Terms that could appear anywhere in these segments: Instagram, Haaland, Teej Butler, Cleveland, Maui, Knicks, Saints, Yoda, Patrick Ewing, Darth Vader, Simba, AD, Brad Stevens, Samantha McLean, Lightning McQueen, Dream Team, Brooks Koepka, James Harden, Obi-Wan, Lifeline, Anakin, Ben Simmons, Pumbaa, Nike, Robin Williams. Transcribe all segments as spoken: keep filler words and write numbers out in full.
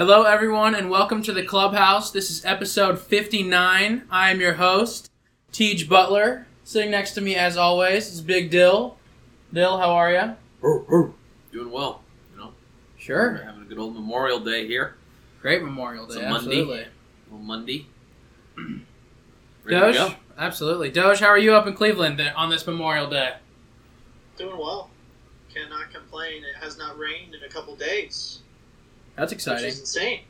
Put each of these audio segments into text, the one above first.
Hello, everyone, and welcome to the Clubhouse. This is episode fifty-nine. I am your host, Teej Butler. Sitting next to me, as always, is Big Dyl. Dill, how are you? Doing well, you know. Sure. We're having a good old Memorial Day here. Great Memorial Day, absolutely. It's a Monday. Monday. Ready Doge? Absolutely. Doge, how are you up in Cleveland on this Memorial Day? Doing well. Cannot complain. It has not rained in a couple days. That's exciting. Which is insane.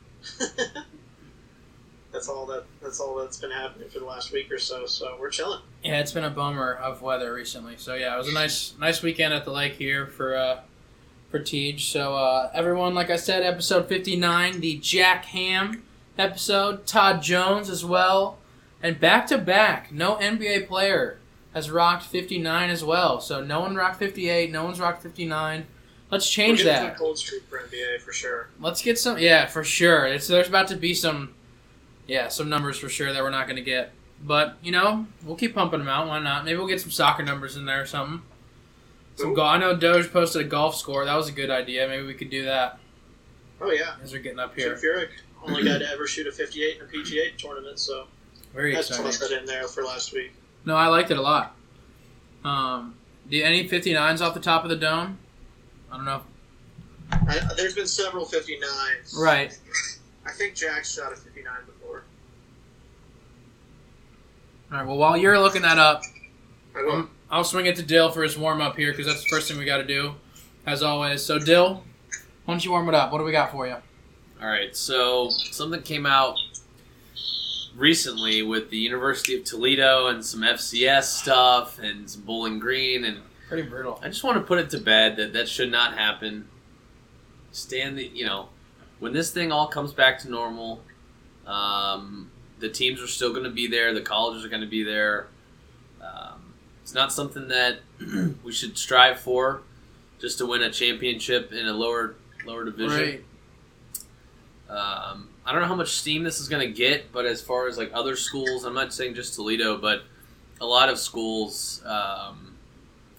That's all that. That's all that's been happening for the last week or so. So we're chilling. Yeah, it's been a bummer of weather recently. So yeah, it was a nice, nice weekend at the lake here for uh, for Teej. So uh, everyone, like I said, episode fifty-nine, the Jack Ham episode. Todd Jones as well, and back to back, no N B A player has rocked fifty-nine as well. So no one rocked fifty-eight. No one's rocked fifty-nine. Let's change that. We're getting a cold streak for N B A for sure. Let's get some. Yeah, for sure. It's there's about to be some. Yeah, some numbers for sure that we're not going to get. But, you know, we'll keep pumping them out. Why not? Maybe we'll get some soccer numbers in there or something. Some go- I know Doge posted a golf score. That was a good idea. Maybe we could do that. Oh, yeah. As we're getting up here. Jim Furyk, only guy to ever shoot a fifty-eight in a P G A tournament, so very exciting. I had to toss that in there for last week. No, I liked it a lot. Um, do you, any fifty-nines off the top of the dome? I don't know. I, there's been several fifty-nines. Right. I think Jack shot a fifty-nine before. All right, well, while you're looking that up, um, I'll swing it to Dill for his warm-up here because that's the first thing we got to do, as always. So, Dill, why don't you warm it up? What do we got for you? All right, so something came out recently with the University of Toledo and some F C S stuff and some Bowling Green. And pretty brutal. I just want to put it to bed that that should not happen. Stand the, you know... When this thing all comes back to normal, um, the teams are still going to be there. The colleges are going to be there. Um, it's not something that we should strive for, just to win a championship in a lower lower division. Right. Um, I don't know how much steam this is going to get, but as far as like other schools, I'm not saying just Toledo, but a lot of schools, um,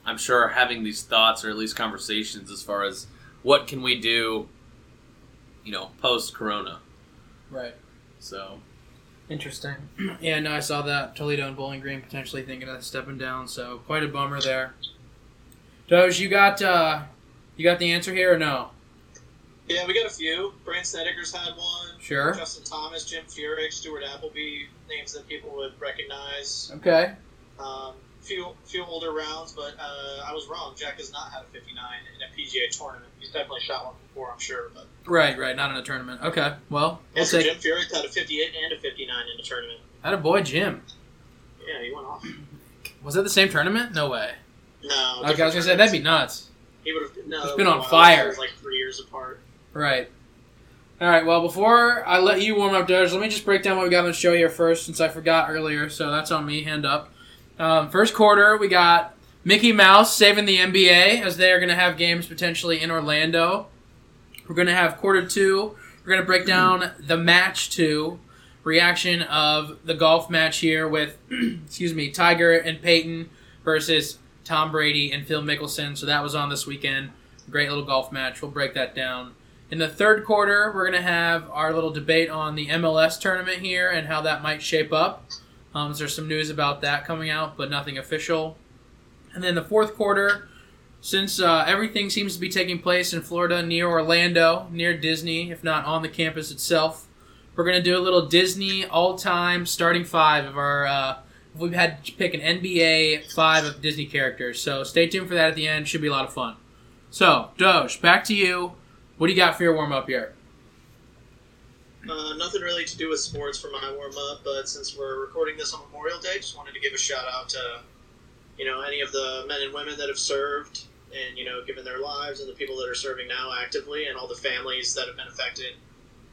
I'm sure, are having these thoughts or at least conversations as far as what can we do, you know, post-corona. Right. So. Interesting. Yeah, no, I saw that. Toledo and Bowling Green potentially thinking of stepping down, so quite a bummer there. Doge, you got uh, you got the answer here or no? Yeah, we got a few. Brent Sedikers had one. Sure. Justin Thomas, Jim Furyk, Stuart Appleby, names that people would recognize. Okay. Um, few few older rounds, but uh, I was wrong. Jack has not had a fifty-nine in a P G A tournament. He's definitely shot one before, I'm sure. But right, right, not in a tournament. Okay, well, we'll take... Jim Furyk had a fifty-eight and a fifty-nine in a tournament. Attaboy, Jim. Yeah, he went off. Was that the same tournament? No way. No. Like I was gonna say that'd be nuts. He would have. No, he's been on fire. It was like three years apart. Right. All right. Well, before I let you warm up, Doge, let me just break down what we got on the show here first, since I forgot earlier. So that's on me. Hand up. Um, first quarter, we got Mickey Mouse saving the N B A as they are going to have games potentially in Orlando. We're going to have quarter two. We're going to break down the match two reaction of the golf match here with, excuse me, Tiger and Peyton versus Tom Brady and Phil Mickelson. So that was on this weekend. Great little golf match. We'll break that down. In the third quarter, we're going to have our little debate on the M L S tournament here and how that might shape up. Um, so there's some news about that coming out, but nothing official. And then the fourth quarter, since uh, everything seems to be taking place in Florida near Orlando, near Disney, if not on the campus itself, we're going to do a little Disney all-time starting five of our... Uh, we've had to pick an N B A five of Disney characters, so stay tuned for that at the end. Should be a lot of fun. So, Doge, back to you. What do you got for your warm-up here? Uh, nothing really to do with sports for my warm-up, but since we're recording this on Memorial Day, just wanted to give a shout-out to, you know, any of the men and women that have served and, you know, given their lives and the people that are serving now actively and all the families that have been affected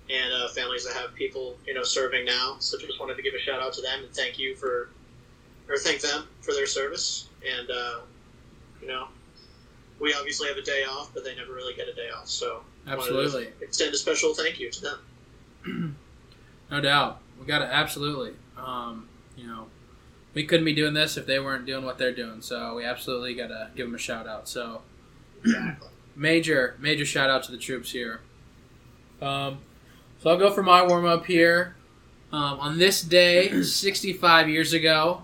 and uh, families that have people, you know, serving now. So just wanted to give a shout-out to them and thank you for, or thank them for their service. And, uh, you know, we obviously have a day off, but they never really get a day off. So absolutely. Extend a special thank you to them. No doubt. We got to absolutely. Um, you know, we couldn't be doing this if they weren't doing what they're doing. So we absolutely got to give them a shout out. So major, major shout out to the troops here. Um, So I'll go for my warm-up here. Um, on this day, sixty-five years ago,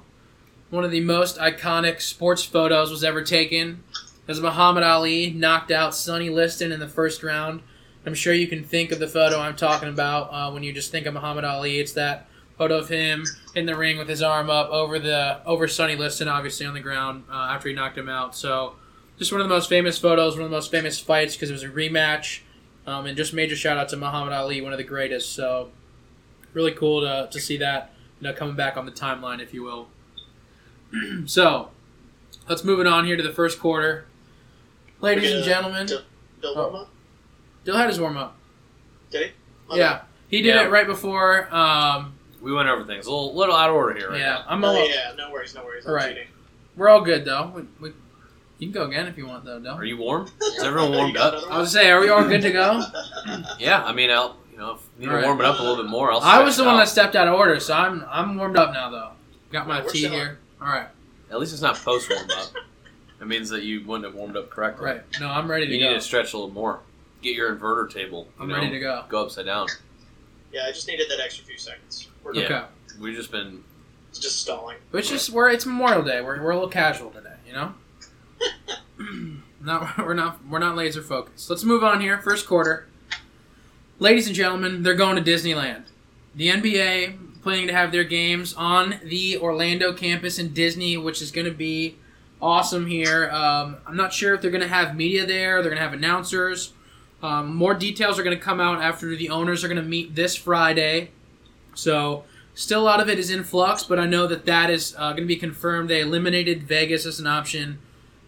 one of the most iconic sports photos was ever taken as Muhammad Ali knocked out Sonny Liston in the first round. I'm sure you can think of the photo I'm talking about uh, when you just think of Muhammad Ali. It's that photo of him in the ring with his arm up over the over Sonny Liston, obviously, on the ground uh, after he knocked him out. So just one of the most famous photos, one of the most famous fights because it was a rematch. Um, and just major shout-out to Muhammad Ali, one of the greatest. So really cool to to see that, you know, coming back on the timeline, if you will. So let's move it on here to the first quarter. Ladies and gentlemen. Dill warm-up? Dill had his warm-up. Did he? Yeah. He did it right before. Um, we went over things. A little, little out of order here right yeah, now. I'm oh, all, yeah, no worries, no worries. All right. We're all good, though. We, we, you can go again if you want, though, Dill. Are you warm? Is everyone warmed up? I was going to say, are we all good to go? Yeah, I mean, I'll, you know, if you need right. to warm it up a little bit more, I'll I was the out. one that stepped out of order, so I'm I'm warmed up now, though. Got my no, tea here. All right. At least it's not post-warm-up. It means that you wouldn't have warmed up correctly. Right. No, I'm ready to you go. You need to stretch a little more. Get your inverter table. I'm know, ready to go. Go upside down. Yeah, I just needed that extra few seconds. We're yeah. Okay. We've just been... It's just stalling. It's, just, we're, it's Memorial Day. We're we're a little casual today, you know? not We're not we're not laser focused. Let's move on here. First quarter. Ladies and gentlemen, they're going to Disneyland. The N B A planning to have their games on the Orlando campus in Disney, which is going to be awesome here. Um, I'm not sure if they're going to have media there. They're going to have announcers. Um, more details are going to come out after the owners are going to meet this Friday. So still a lot of it is in flux, but I know that that is uh, going to be confirmed. They eliminated Vegas as an option.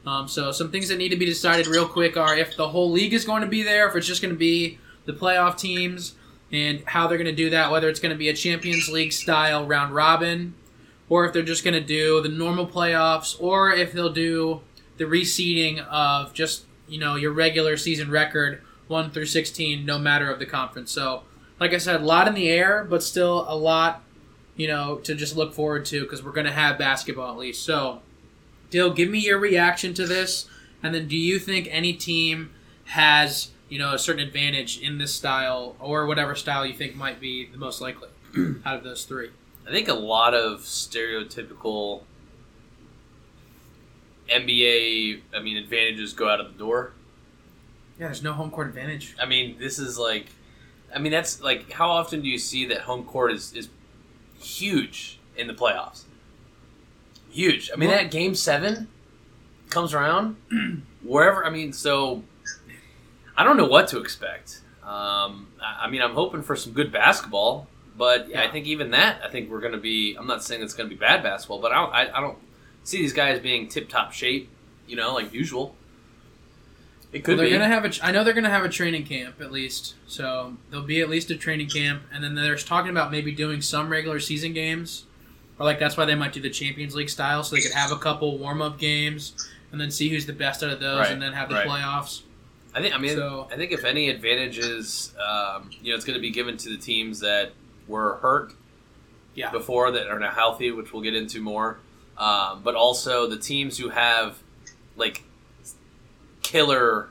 Um, so some things that need to be decided real quick are if the whole league is going to be there, if it's just going to be the playoff teams, and how they're going to do that, whether it's going to be a Champions League-style round robin, or if they're just going to do the normal playoffs, or if they'll do the reseeding of just, you know, your regular season record, one through sixteen, no matter of the conference. So, like I said, a lot in the air, but still a lot, you know, to just look forward to because we're going to have basketball at least. So, Dill, give me your reaction to this, and then do you think any team has, you know, a certain advantage in this style or whatever style you think might be the most likely out of those three? I think a lot of stereotypical N B A, I mean, advantages go out of the door. Yeah, there's no home court advantage. I mean, this is like, I mean, that's like, how often do you see that home court is, is huge in the playoffs? Huge. I mean, that game seven comes around wherever, I mean, so I don't know what to expect. Um, I mean, I'm hoping for some good basketball, but yeah. I think even that, I think we're going to be, I'm not saying it's going to be bad basketball, but I don't, I, I don't see these guys being tip-top shape, you know, like usual. It could well, they're be. Gonna have a, I know they're going to have a training camp at least, so there'll be at least a training camp, and then there's talking about maybe doing some regular season games, or like that's why they might do the Champions League style, so they could have a couple warm-up games, and then see who's the best out of those, right, and then have the right. playoffs. I think. I mean, so, I think if any advantage is, um, you know, it's going to be given to the teams that were hurt yeah. before that are now healthy, which we'll get into more, um, but also the teams who have, like, killer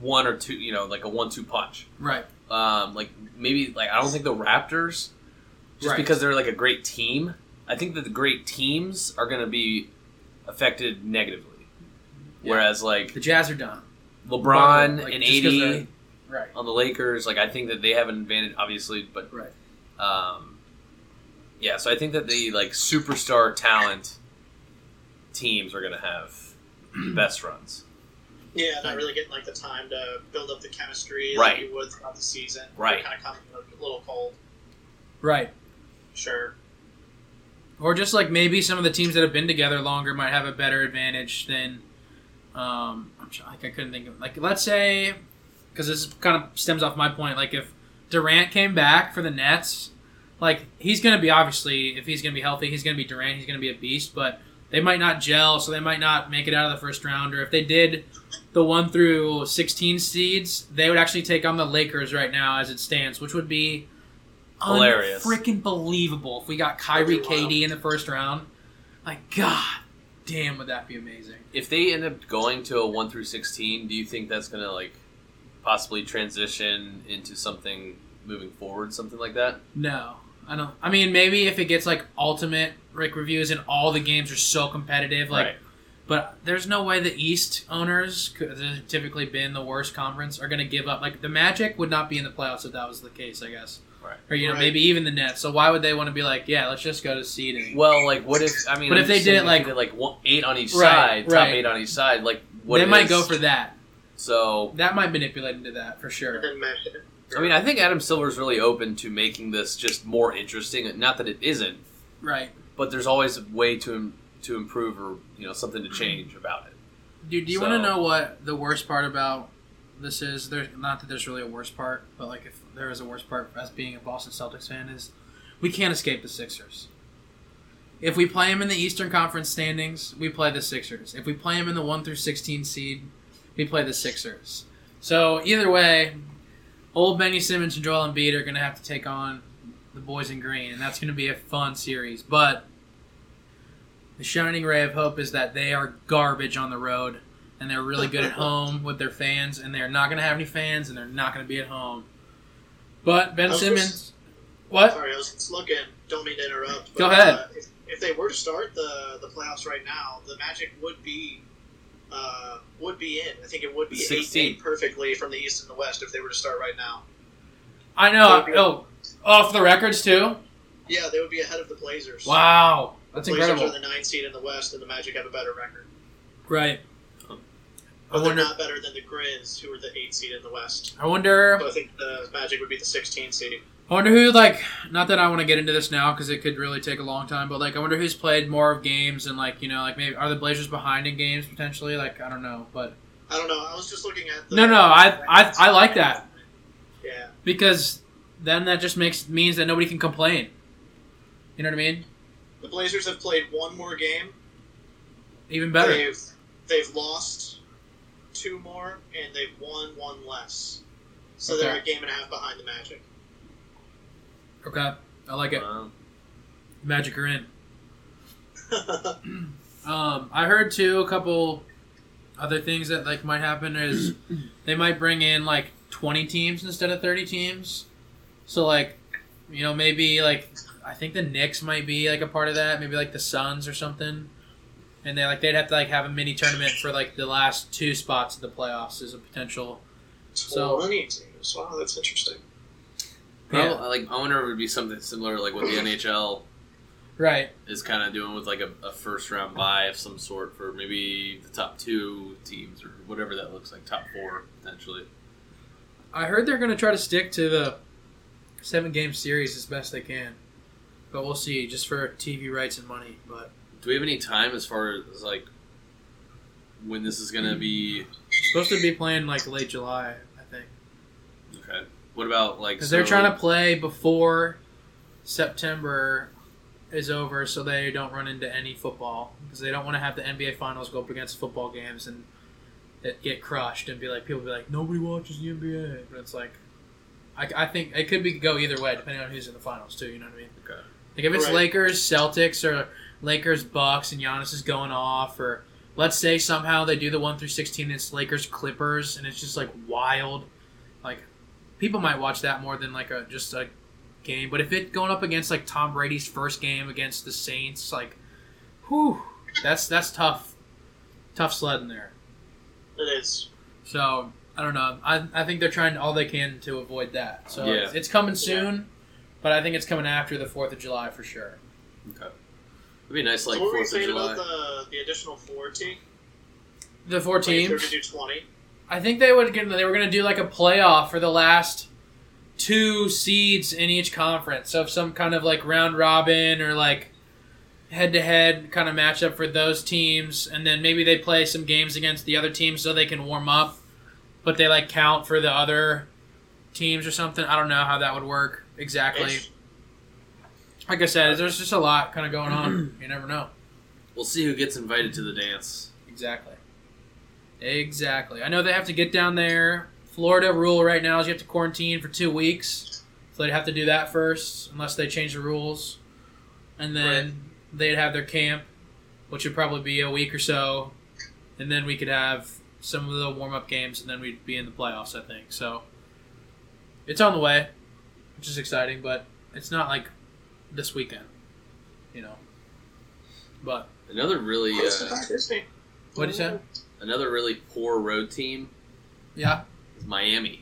one or two, you know, like a one two punch. Right. Um, like, maybe, like, I don't think the Raptors, just right. because they're, like, a great team, I think that the great teams are going to be affected negatively. Yeah. Whereas, like... The Jazz are done. LeBron like, and A D right. on the Lakers, like, I think that they have an advantage, obviously, but... Right. Um, yeah, so I think that the, like, superstar talent teams are going to have the best runs. Yeah, not really getting like the time to build up the chemistry right. like you would throughout the season. Right. Kind of coming a little cold. Right. Sure. Or just like maybe some of the teams that have been together longer might have a better advantage than. Um, I'm like I couldn't think of like let's say, because this kind of stems off my point. Like if Durant came back for the Nets, like he's going to be obviously if he's going to be healthy, he's going to be Durant. He's going to be a beast, but. They might not gel, so they might not make it out of the first round. Or if they did the one through sixteen seeds, they would actually take on the Lakers right now as it stands, which would be hilarious. Freaking believable if we got Kyrie K D in the first round. Like, God damn, would that be amazing. If they end up going to a one through sixteen, do you think that's going to like possibly transition into something moving forward, something like that? No. I don't. I mean, maybe if it gets, like, ultimate Rick reviews and all the games are so competitive. like. Right. But there's no way the East owners, because it's typically been the worst conference, are going to give up. Like, the Magic would not be in the playoffs if that was the case, I guess. Right. Or, you know, right. maybe even the Nets. So why would they want to be like, yeah, let's just go to seeding? Well, like, what if, I mean, but if they did it like, did like one, eight on each right, side, right. top eight on each side, like, what They might is, go for that. So. That might manipulate into that, for sure. I mean, I think Adam Silver's really open to making this just more interesting. Not that it isn't. Right. But there's always a way to to improve or, you know, something to change about it. Dude, do you so. want to know what the worst part about this is? There's, not that there's really a worst part, but, like, if there is a worst part as being a Boston Celtics fan is we can't escape the Sixers. If we play them in the Eastern Conference standings, we play the Sixers. If we play them in the one through sixteen seed, we play the Sixers. So, either way, old Benny Simmons and Joel Embiid are going to have to take on the boys in green, and that's going to be a fun series. But the shining ray of hope is that they are garbage on the road, and they're really good at home with their fans, and they're not going to have any fans, and they're not going to be at home. But Ben Simmons... Just, what? Sorry, I was just looking. Don't mean to interrupt. But, Go ahead. Uh, if, if they were to start the, the playoffs right now, the Magic would be... Uh, would be in. I think it would be eight eight perfectly from the East and the West if they were to start right now. I know. Oh, off the records too? Yeah, they would be ahead of the Blazers. Wow. That's incredible. The Blazers incredible. are the ninth seed in the West and the Magic have a better record. Right. But I wonder, they're not better than the Grizz, who are the eighth seed in the West. I wonder... So I think the Magic would be the sixteenth seed. I wonder who, like... Not that I want to get into this now because it could really take a long time, but, like, I wonder who's played more of games and, like, you know, like, maybe... Are the Blazers behind in games, potentially? Like, I don't know, but... I don't know. I was just looking at the... No, no, I I, I like that. Yeah. Because then that just makes means that nobody can complain. You know what I mean? The Blazers have played one more game. Even better. They've, they've lost two more, and they've won one less. So okay. They're a game and a half behind the Magic. Okay, I like it. Wow. Magic are in. um, I heard, too, a couple other things that like might happen is they might bring in, like, twenty teams instead of thirty teams. So, like, you know, maybe, like, I think the Knicks might be, like, a part of that. Maybe, like, the Suns or something. And they, like, they'd have to, like, have a mini tournament for, like, the last two spots of the playoffs as a potential. twenty so, teams. Wow, that's interesting. Yeah. Probably, like, I wonder if it would be something similar to like what the N H L right. is kind of doing with like a, a first-round bye of some sort for maybe the top two teams or whatever that looks like, top four, potentially. I heard they're going to try to stick to the seven-game series as best they can, but we'll see, just for T V rights and money. But do we have any time as far as like when this is going to be? Supposed to be playing like late July, I think. Okay. What about, like... Because so they're trying to play before September is over so they don't run into any football. Because they don't want to have the N B A Finals go up against football games and it get crushed and be like, people be like, nobody watches the N B A. But it's like, I, I think it could be go either way depending on who's in the Finals, too. You know what I mean? Okay. Like, if it's right. Lakers, Celtics, or Lakers, Bucks, and Giannis is going off, or let's say somehow they do the one through sixteen and it's Lakers, Clippers, and it's just, like, wild. Like... People might watch that more than like a just a game, but if it's going up against like Tom Brady's first game against the Saints, like, whew, that's that's tough, tough sledding there. It is. So I don't know. I I think they're trying all they can to avoid that. So yeah. it's, it's coming soon, yeah. but I think it's coming after the Fourth of July for sure. Okay, it'd be nice like Fourth so of July. What were you saying about the, the additional four team? The four teams. They're going to do twenty. I think they would. They were going to do like a playoff for the last two seeds in each conference. So if some kind of like round robin or like head-to-head kind of matchup for those teams. And then maybe they play some games against the other teams so they can warm up. But they like count for the other teams or something. I don't know how that would work exactly. Like I said, there's just a lot kind of going on. You never know. We'll see who gets invited to the dance. Exactly. Exactly. I know they have to get down there. Florida rule right now is you have to quarantine for two weeks. So they'd have to do that first, unless they change the rules. And then right. they'd have their camp, which would probably be a week or so. And then we could have some of the warm-up games, and then we'd be in the playoffs, I think. So it's on the way. which is exciting, but it's not like this weekend, you know. But another really uh, what did you say? Another really poor road team. Yeah, is Miami.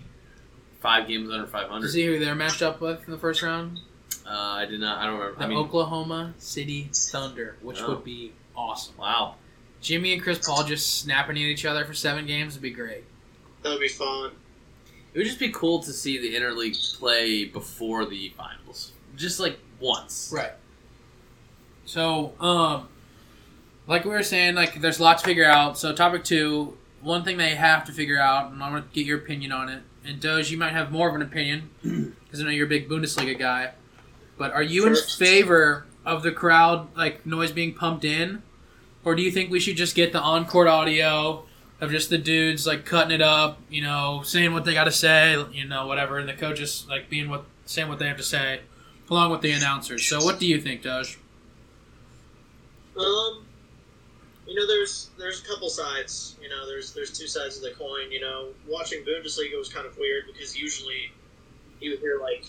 Five games under five hundred. You see who they're matched up with in the first round? Uh, I did not. I don't remember. The I mean, Oklahoma City Thunder, which oh. would be awesome. Wow. Jimmy and Chris Paul just snapping at each other for seven games would be great. That would be fun. It would just be cool to see the interleague play before the finals. Just like once. Right. So, um, like we were saying, like there's a lot to figure out. So topic two, one thing they have to figure out, and I want to get your opinion on it. And Doge, you might have more of an opinion because I know you're a big Bundesliga guy. But are you in favor of the crowd, like, noise being pumped in? Or do you think we should just get the on-court audio of just the dudes, like, cutting it up, you know, saying what they got to say, you know, whatever, and the coaches, like, being what saying what they have to say, along with the announcers? So what do you think, Doge? Um, you know, there's there's a couple sides. You know, there's there's two sides of the coin. You know, watching Bundesliga was kind of weird because usually you would hear, like,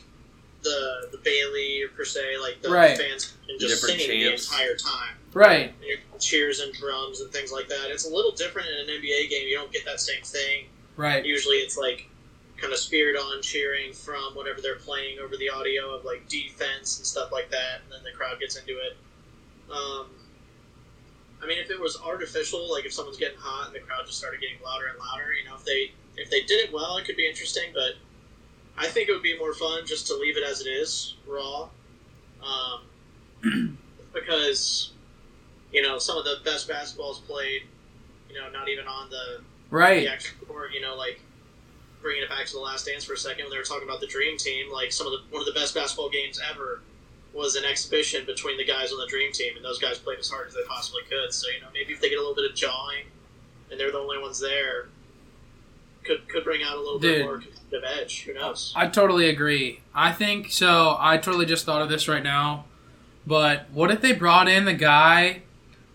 the the Bailey per se, like the right. fans just different singing champs. The entire time. Right. And cheers and drums and things like that. It's a little different in an N B A game. You don't get that same thing. Right. Usually it's like kind of speared on cheering from whatever they're playing over the audio of like defense and stuff like that, and then the crowd gets into it. Um, I mean, if it was artificial, like if someone's getting hot and the crowd just started getting louder and louder, you know, if they if they did it well, it could be interesting, but I think it would be more fun just to leave it as it is, raw, um, because, you know, some of the best basketball's played, you know, not even on the right the actual court. You know, like bringing it back to the Last Dance for a second, when they were talking about the Dream Team, like some of the one of the best basketball games ever was an exhibition between the guys on the Dream Team, and those guys played as hard as they possibly could. So, you know, maybe if they get a little bit of jawing, and they're the only ones there. Could could bring out a little Dude, bit more competitive edge. Who knows? I totally agree. I think so. I totally just thought of this right now. But what if they brought in the guy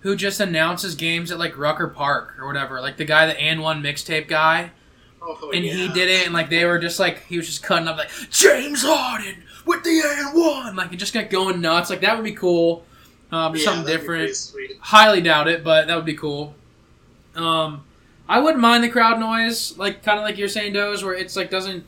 who just announces games at, like, Rucker Park or whatever? Like, the guy, the And One mixtape guy. Oh, and yeah. he did it, and, like, they were just, like, he was just cutting up, like, James Harden with the And One. Like, it just got going nuts. Like, that would be cool. Um, yeah, something different. Highly doubt it, but that would be cool. Um... I wouldn't mind the crowd noise, like kind of like you're saying, Doge, where it's like doesn't,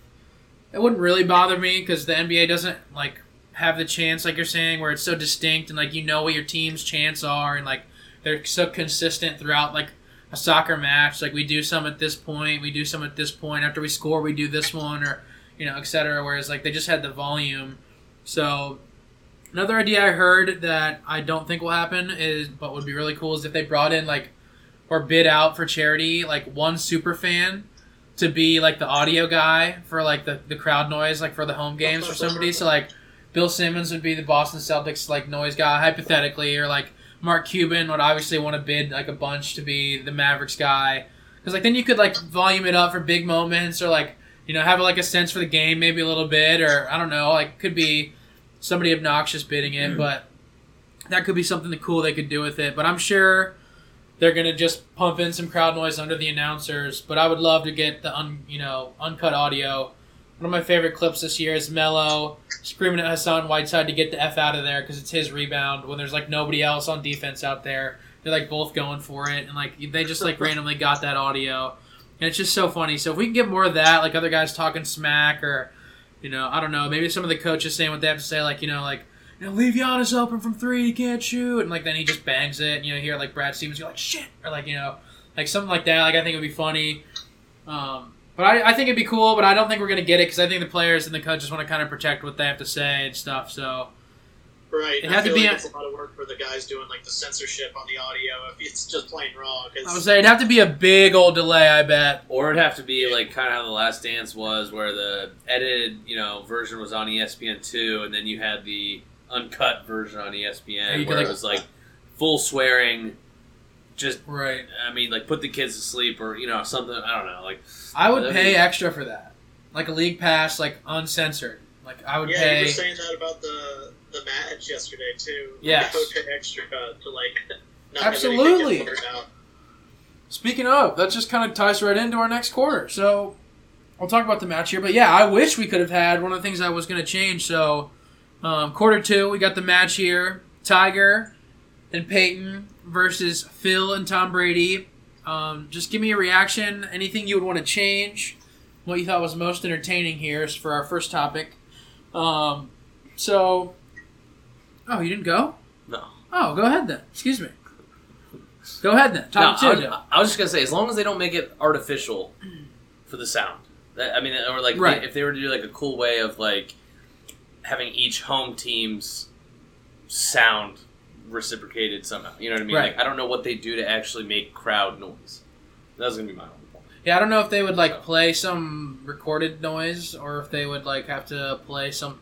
it wouldn't really bother me because the N B A doesn't like have the chants like you're saying where it's so distinct and like you know what your team's chants are and like they're so consistent throughout like a soccer match. Like we do some at this point, we do some at this point. After we score, we do this one or you know, et cetera. Whereas like they just had the volume. So another idea I heard that I don't think will happen is, but would be really cool is if they brought in like. Or bid out for charity, like one super fan to be like the audio guy for like the, the crowd noise, like for the home games for somebody. So like Bill Simmons would be the Boston Celtics like noise guy hypothetically, or like Mark Cuban would obviously want to bid like a bunch to be the Mavericks guy, because like then you could like volume it up for big moments or like you know have like a sense for the game maybe a little bit, or I don't know, like could be somebody obnoxious bidding it, mm. but that could be something cool they could do with it. But I'm sure. They're going to just pump in some crowd noise under the announcers, but I would love to get the un, you know uncut audio. One of my favorite clips this year is Melo screaming at Hassan Whiteside to get the F out of there because it's his rebound when there's, like, nobody else on defense out there. They're, like, both going for it, and, like, they just, like, randomly got that audio. And it's just so funny. So if we can get more of that, like, other guys talking smack or, you know, I don't know, maybe some of the coaches saying what they have to say, like, you know, like, and leave Giannis open from three, he can't shoot. And, like, then he just bangs it. And, you know, hear, like, Brad Stevens go, like, shit. Or, like, you know, like, something like that. Like, I think it would be funny. Um, but I, I think it would be cool, but I don't think we're going to get it because I think the players and the coaches want to kind of protect what they have to say and stuff, so. Right. It has to be like a, it's a lot of work for the guys doing, like, the censorship on the audio if it's just plain raw. Cause I would say it'd have to be a big old delay, I bet. Or it'd have to be, like, kind of how The Last Dance was where the edited, you know, version was on E S P N two and then you had the uncut version on E S P N yeah, where like, it was like full swearing just right. I mean like put the kids to sleep or you know something, I don't know, like I would pay be... extra for that, like a league pass, like uncensored, like I would yeah, pay. Yeah, you were saying that about the the match yesterday too. Yeah, like, I would pay extra to like not absolutely have anything get blurred out. Speaking of, that just kind of ties right into our next quarter, so we'll talk about the match here. But yeah, I wish we could have had one of the things I was going to change. So um, quarter two, we got the match here. Tiger and Peyton versus Phil and Tom Brady. Um, just give me a reaction. Anything you would want to change. What you thought was most entertaining here is for our first topic. Um, so, oh, you didn't go? No. Oh, go ahead then. Excuse me. Go ahead then. Topic no, two. I, I was just gonna say, as long as they don't make it artificial for the sound. That, I mean, or like right. they, if they were to do like a cool way of like having each home team's sound reciprocated somehow. You know what I mean? Right. Like, I don't know what they do to actually make crowd noise. That's gonna be my only point. Yeah, I don't know if they would like so. play some recorded noise, or if they would like have to play some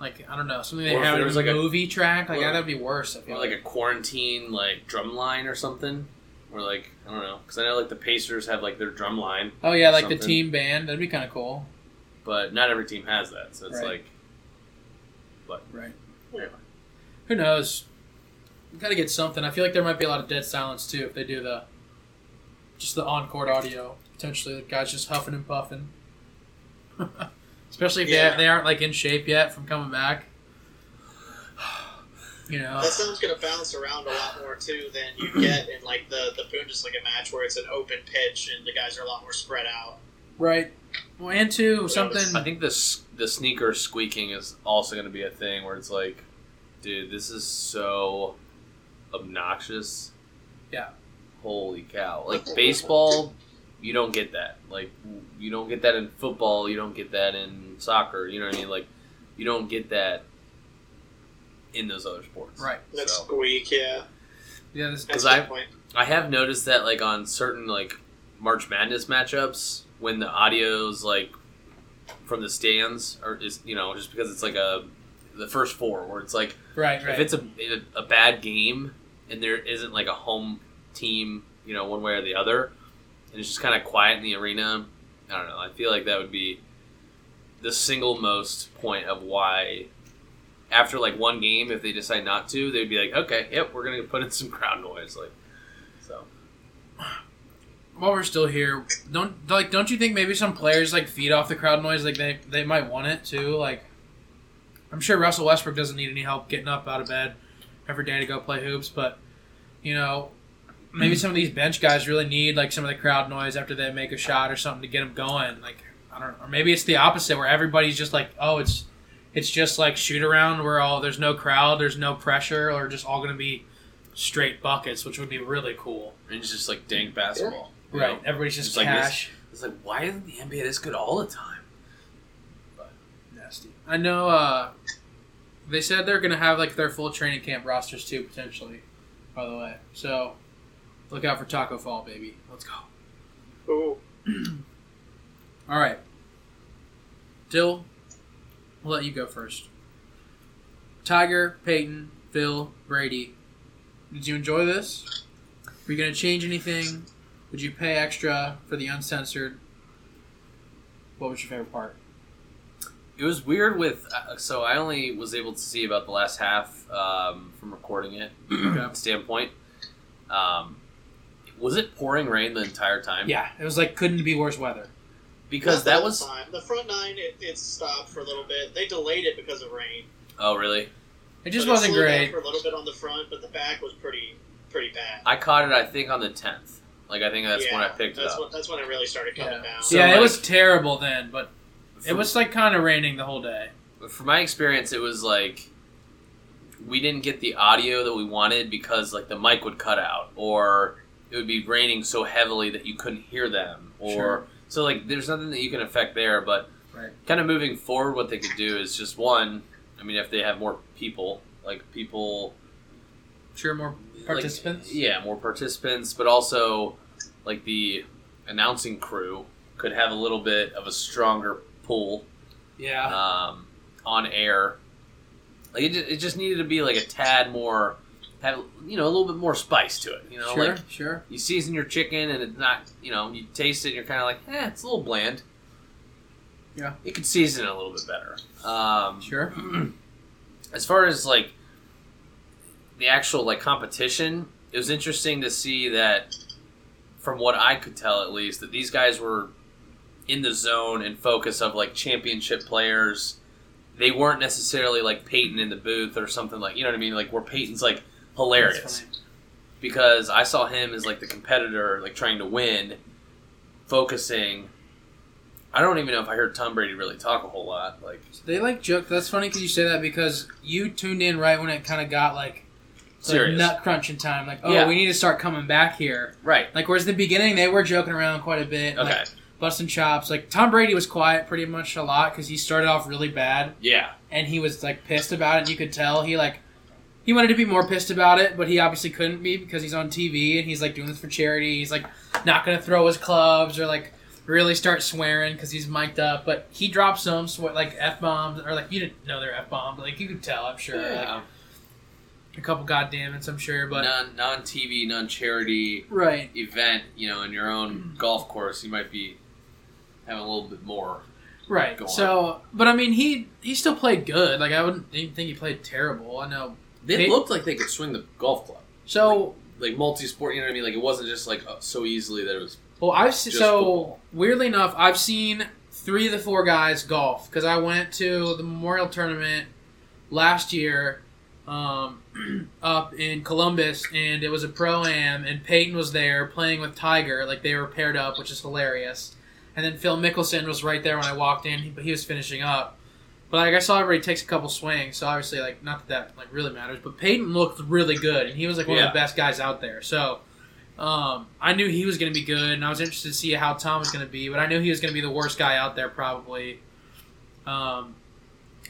like I don't know something they have in a like movie a, track. Like that'd be worse. I feel or like, like a quarantine like drum line or something, or like I don't know because I know like the Pacers have like their drum line. Oh yeah, like something. The team band. That'd be kind of cool. But not every team has that, so it's right. like. But right. Anyway. Who knows? We've got to get something. I feel like there might be a lot of dead silence, too, if they do the just the on-court audio, potentially. The guys just huffing and puffing. Especially if yeah. they, they aren't, like, in shape yet from coming back. You know. That sound's going to bounce around a lot more, too, than you get in, like, the, the Bundesliga match where it's an open pitch and the guys are a lot more spread out. Right. Well, and, too, something... I think the, the sneaker squeaking is also going to be a thing where it's like, dude, this is so... obnoxious. Yeah. Holy cow. Like, baseball, you don't get that. Like, you don't get that in football. You don't get that in soccer. You know what I mean? Like, you don't get that in those other sports. Right. That's so. Squeak, yeah. Yeah, that's Because I, I have noticed that, like, on certain, like, March Madness matchups, when the audio's, like, from the stands, or is, you know, just because it's, like, a the first four, where it's, like, right, right. if it's a, a, a bad game, and there isn't, like, a home team, you know, one way or the other, and it's just kind of quiet in the arena, I don't know. I feel like that would be the single most point of why, after, like, one game, if they decide not to, they'd be like, okay, yep, we're going to put in some crowd noise. Like, so. While we're still here, don't like, don't you think maybe some players, like, feed off the crowd noise? Like, they, they might want it, too? Like, I'm sure Russell Westbrook doesn't need any help getting up out of bed every day to go play hoops, but, you know, maybe some of these bench guys really need, like, some of the crowd noise after they make a shot or something to get them going. Like, I don't know. Or maybe it's the opposite where everybody's just like, oh, it's it's just like shoot around where all there's no crowd, there's no pressure, or just all going to be straight buckets, which would be really cool. And it's just like dang basketball. Yeah. Right. Know? Everybody's just, just cash. Like it's like, why isn't the N B A this good all the time? I know uh, they said they're going to have like their full training camp rosters too, potentially, by the way. So look out for Taco Fall, baby. Let's go. Oh. All right. Dill, we'll let you go first. Tiger, Peyton, Phil, Brady. Did you enjoy this? Were you going to change anything? Would you pay extra for the uncensored? What was your favorite part? It was weird with, uh, so I only was able to see about the last half um, from recording it standpoint. Um, was it pouring rain the entire time? Yeah, it was like couldn't be worse weather. Because that was... Time. The front nine, it, it stopped for a little bit. They delayed it because of rain. Oh, really? It just but wasn't it great. For a little bit on the front, but the back was pretty pretty bad. I caught it, I think, on the tenth. Like, I think that's yeah, when I picked that's it up. When, that's when it really started coming yeah. down. So, yeah, like, it was terrible then, but... It was, like, kind of raining the whole day. From my experience, it was, like, we didn't get the audio that we wanted because, like, the mic would cut out. Or it would be raining so heavily that you couldn't hear them. Or sure. So, like, there's nothing that you can affect there. But right. kind of moving forward, what they could do is just, one, I mean, if they have more people, like, people... Sure, more participants? Like, yeah, more participants. But also, like, the announcing crew could have a little bit of a stronger... Pool, yeah. Um, on air, like it, it just needed to be like a tad more, have you know, a little bit more spice to it. You know, sure, like sure. You season your chicken and it's not, you know, you taste it and you're kind of like, eh, it's a little bland. Yeah, you could season it a little bit better. Um, sure. As far as like the actual like competition, it was interesting to see that, from what I could tell at least, that these guys were in the zone and focus of like championship players. They weren't necessarily like Peyton in the booth or something like, you know what I mean? Like where Peyton's like hilarious, because I saw him as like the competitor, like trying to win, focusing. I don't even know if I heard Tom Brady really talk a whole lot. Like they like joke. That's funny because you say that, because you tuned in right when it kind of got like, like nut crunching time. Like, oh, yeah. we need to start coming back here. Right. Like whereas in the beginning they were joking around quite a bit. Okay. Like, busting chops. Like, Tom Brady was quiet pretty much a lot because he started off really bad. Yeah. And he was, like, pissed about it. And you could tell he, like, he wanted to be more pissed about it, but he obviously couldn't be because he's on T V and he's, like, doing this for charity. He's, like, not going to throw his clubs or, like, really start swearing because he's mic'd up. But he dropped some, swear, like, F-bombs. Or, like, you didn't know they're F-bombs, but, like, you could tell, I'm sure. Yeah. Like, a couple goddammits, I'm sure, but non, non-T V, non-charity right. event, you know, in your own golf course, you might be... have a little bit more right going. So but I mean he he still played good. Like I wouldn't even think he played terrible. I know they Peyton, looked like they could swing the golf club, so like, like multi-sport, you know what I mean? Like it wasn't just like so easily that it was well I've just so football. Weirdly enough, I've seen three of the four guys golf because I went to the Memorial Tournament last year um up in Columbus, and it was a pro-am, and Peyton was there playing with Tiger. Like they were paired up, which is hilarious. And then Phil Mickelson was right there when I walked in, but he was finishing up. But like I saw everybody takes a couple swings, so obviously like not that that like really matters. But Peyton looked really good, and he was like one yeah. of the best guys out there. So um, I knew he was going to be good, and I was interested to see how Tom was going to be. But I knew he was going to be the worst guy out there probably. Um,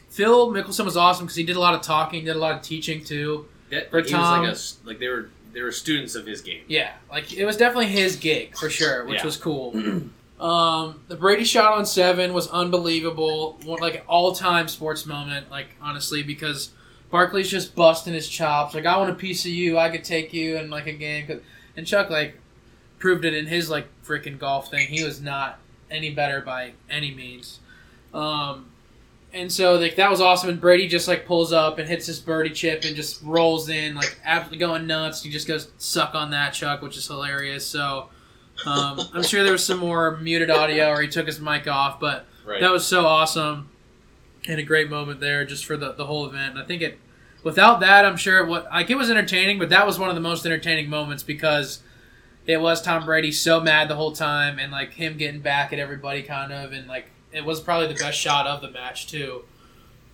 Phil Mickelson was awesome because he did a lot of talking, did a lot of teaching too. That, for he Tom, was like a, like they were they were students of his game. Yeah, like it was definitely his gig for sure, which yeah. was cool. Um, the Brady shot on seven was unbelievable. One, like, all-time sports moment, like, honestly, because Barkley's just busting his chops. Like, I want a piece of you. I could take you in, like, a game. And Chuck, like, proved it in his, like, freaking golf thing. He was not any better by any means. Um, and so, like, that was awesome. And Brady just, like, pulls up and hits this birdie chip and just rolls in, like, absolutely going nuts. He just goes, suck on that, Chuck, which is hilarious. So... um, I'm sure there was some more muted audio or he took his mic off, but right. that was so awesome and a great moment there just for the, the whole event. And I think it, without that, I'm sure it was, like, it was entertaining, but that was one of the most entertaining moments because it was Tom Brady so mad the whole time and like him getting back at everybody kind of, and like it was probably the best shot of the match too.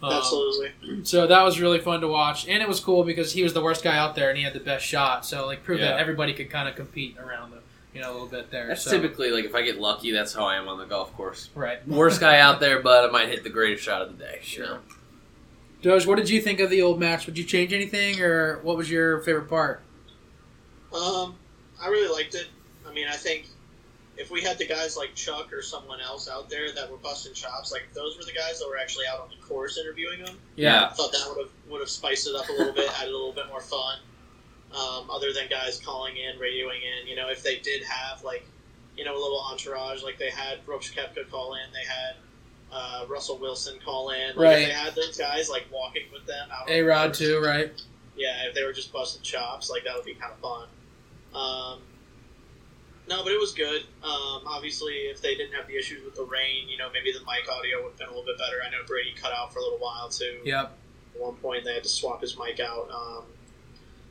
Um, Absolutely. So that was really fun to watch, and it was cool because he was the worst guy out there and he had the best shot. So like proved yeah. that everybody could kind of compete around them. You know, a little bit there. That's so. Typically, like, if I get lucky, that's how I am on the golf course. Right. Worst guy out there, but I might hit the greatest shot of the day. Sure. You know? Doge, what did you think of the old match? Would you change anything, or what was your favorite part? Um, I really liked it. I mean, I think if we had the guys like Chuck or someone else out there that were busting chops, like, if those were the guys that were actually out on the course interviewing them, yeah, I thought that would have would have spiced it up a little bit, added a little bit more fun. Um, other than guys calling in, radioing in, you know, if they did have, like, you know, a little entourage, like they had Brooks Koepka call in, they had uh, Russell Wilson call in. Like, right. If they had those guys, like, walking with them. A-Rod, too, right? Yeah, if they were just busting chops, like, that would be kind of fun. Um, no, but it was good. Um, obviously, if they didn't have the issues with the rain, you know, maybe the mic audio would have been a little bit better. I know Brady cut out for a little while, too. Yep. At one point, they had to swap his mic out. Um,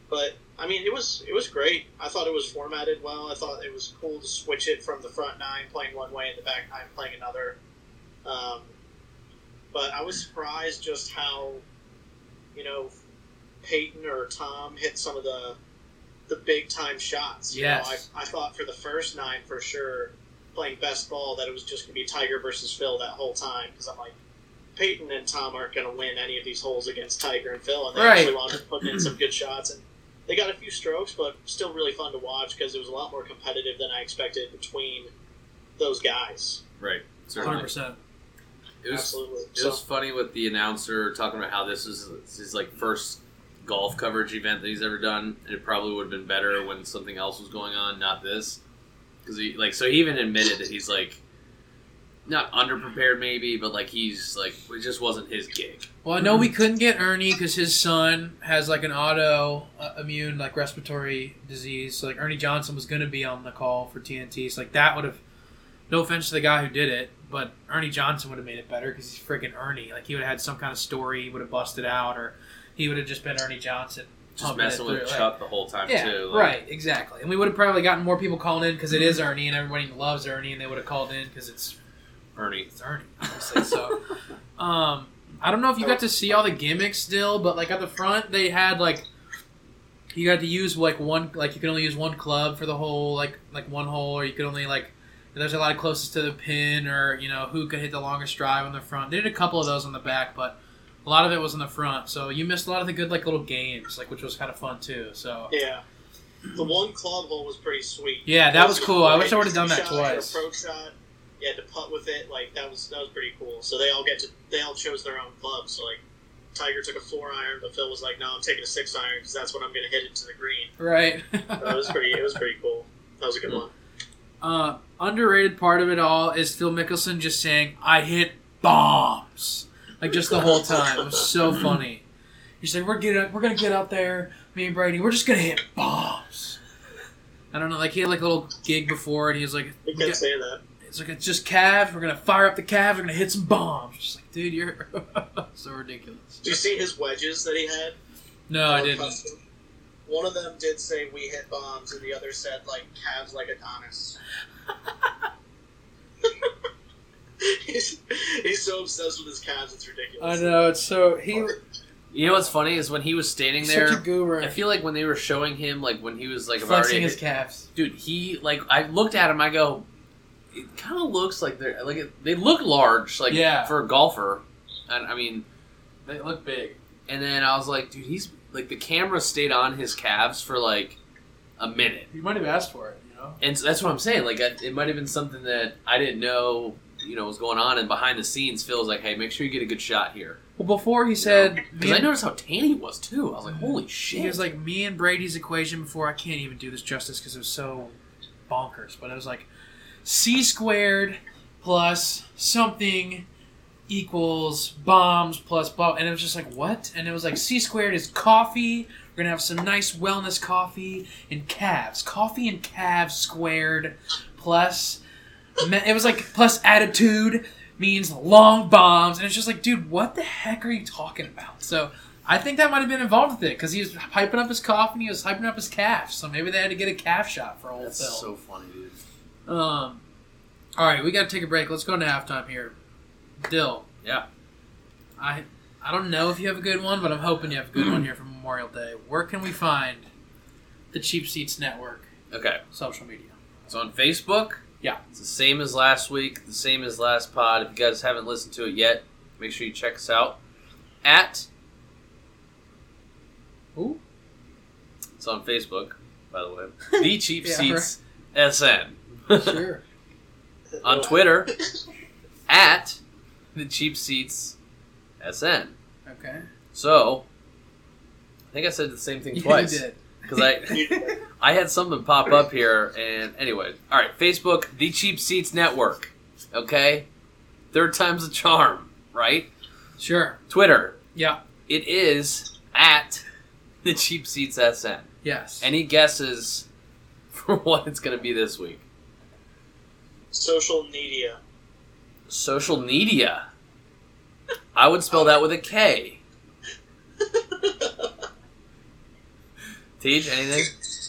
but... I mean, it was it was great. I thought it was formatted well. I thought it was cool to switch it from the front nine playing one way and the back nine playing another. Um, but I was surprised just how, you know, Peyton or Tom hit some of the the big time shots. Yes. You know, I, I thought for the first nine for sure, playing best ball, that it was just going to be Tiger versus Phil that whole time, because I'm like, Peyton and Tom aren't going to win any of these holes against Tiger and Phil, and they right. actually wound up putting in some good shots. And they got a few strokes, but still really fun to watch because it was a lot more competitive than I expected between those guys. Right. Certainly. one hundred percent. It was, Absolutely. It so. was funny with the announcer talking about how this is his like first golf coverage event that he's ever done. And it probably would have been better when something else was going on, not this. Because he like so he even admitted that he's like not underprepared maybe, but like he's like it just wasn't his gig. Well, I know we couldn't get Ernie because his son has like an autoimmune, like respiratory disease. So, like Ernie Johnson was going to be on the call for T N T. So like that would have no offense to the guy who did it, but Ernie Johnson would have made it better because he's freaking Ernie. Like, he would have had some kind of story, he would have busted out, or he would have just been Ernie Johnson. Just messing with Chuck like, the whole time, yeah, too. Like. Right, exactly. And we would have probably gotten more people calling in because it is Ernie, and everybody loves Ernie, and they would have called in because it's Ernie. It's Ernie, obviously. So, um, I don't know if you got to see all the gimmicks still, but, like, at the front, they had, like, you got to use, like, one, like, you can only use one club for the whole, like, like one hole, or you could only, like, there's a lot of closest to the pin, or, you know, who could hit the longest drive on the front. They did a couple of those on the back, but a lot of it was in the front, so you missed a lot of the good, like, little games, like, which was kind of fun too. So yeah, the one club hole was pretty sweet. Yeah, that was cool. I wish I would have done that twice. Like a approach shot, you had to putt with it. Like that was that was pretty cool. So they all get to they all chose their own clubs. So like Tiger took a four iron, but Phil was like, "No, I'm taking a six iron because that's what I'm going to hit into the green." Right. That uh, was pretty. It was pretty cool. That was a good mm. one. Uh, underrated part of it all is Phil Mickelson just saying, "I hit bombs." Like, just the whole time. It was so funny. He's like, we're getting, we're going to get out there, me and Brady, we're just going to hit bombs. I don't know, like, he had, like, a little gig before, and he was like... You can't got, say that. It's like, it's just calves, we're going to fire up the calves, we're going to hit some bombs. Just like, dude, you're so ridiculous. Did you see his wedges that he had? No, I didn't. Custom? One of them did say, we hit bombs, and the other said, like, calves like Adonis. He's, he's so obsessed with his calves, it's ridiculous. I know, it's so... He, you know what's funny is when he was standing there... Such a goober. I feel like when they were showing him, like, when he was, like... Flexing his calves. Dude, he, like, I looked at him, I go, it kind of looks like they're... Like, it, they look large, like, yeah. for a golfer. I, I mean... They look big. And then I was like, dude, he's... Like, the camera stayed on his calves for, like, a minute. He might have asked for it, you know? And so that's what I'm saying. Like, I, it might have been something that I didn't know... you know, was going on, and behind the scenes, Phil's like, hey, make sure you get a good shot here. Well, before he said... Because you know, I noticed how tan he was, too. I was like, holy shit. He was like, me and Brady's equation before, I can't even do this justice because it was so bonkers, but it was like, C squared plus something equals bombs plus bomb, and it was just like, what? And it was like, C squared is coffee, we're going to have some nice wellness coffee, and calves. Coffee and calves squared plus... It was like, plus attitude means long bombs. And it's just like, dude, what the heck are you talking about? So I think that might have been involved with it because he was hyping up his cough and he was hyping up his calf. So maybe they had to get a calf shot for old Phil. That's so funny, dude. Um, all right, we got to take a break. Let's go into halftime here. Dill. Yeah. I I don't know if you have a good one, but I'm hoping you have a good one here for Memorial Day. Where can we find the Cheap Seats Network? Okay. Social media. It's on Facebook. Yeah, it's the same as last week, the same as last pod. If you guys haven't listened to it yet, make sure you check us out at... Ooh. It's on Facebook, by the way. The Cheap yeah, Seats right. S N. Sure. On Twitter, at The Cheap Seats S N. Okay. So, I think I said the same thing yeah, twice. You did. Because I... I had something pop up here, and anyway. All right, Facebook, The Cheap Seats Network, okay? Third time's a charm, right? Sure. Twitter. Yeah. It is at The Cheap Seats S N. Yes. Any guesses for what it's going to be this week? Social media. Social media. I would spell that with a K. Teej, anything?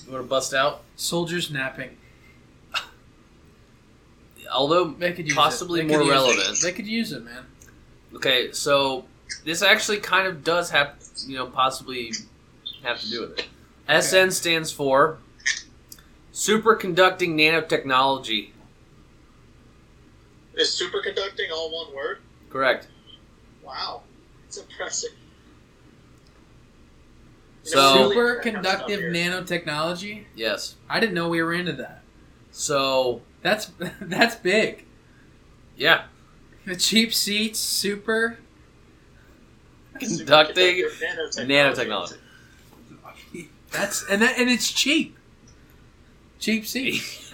You want to bust out? Soldiers napping. Although possibly more relevant. It. They could use it, man. Okay, so this actually kind of does have, you know, possibly have to do with it. Okay. S N stands for Superconducting Nanotechnology. Is superconducting all one word? Correct. Wow. It's impressive. So, superconductive nanotechnology? Yes. I didn't know we were into that. So that's that's big. Yeah. The Cheap Seats super conducting nanotechnology. nanotechnology. That's and that and it's cheap. Cheap seats.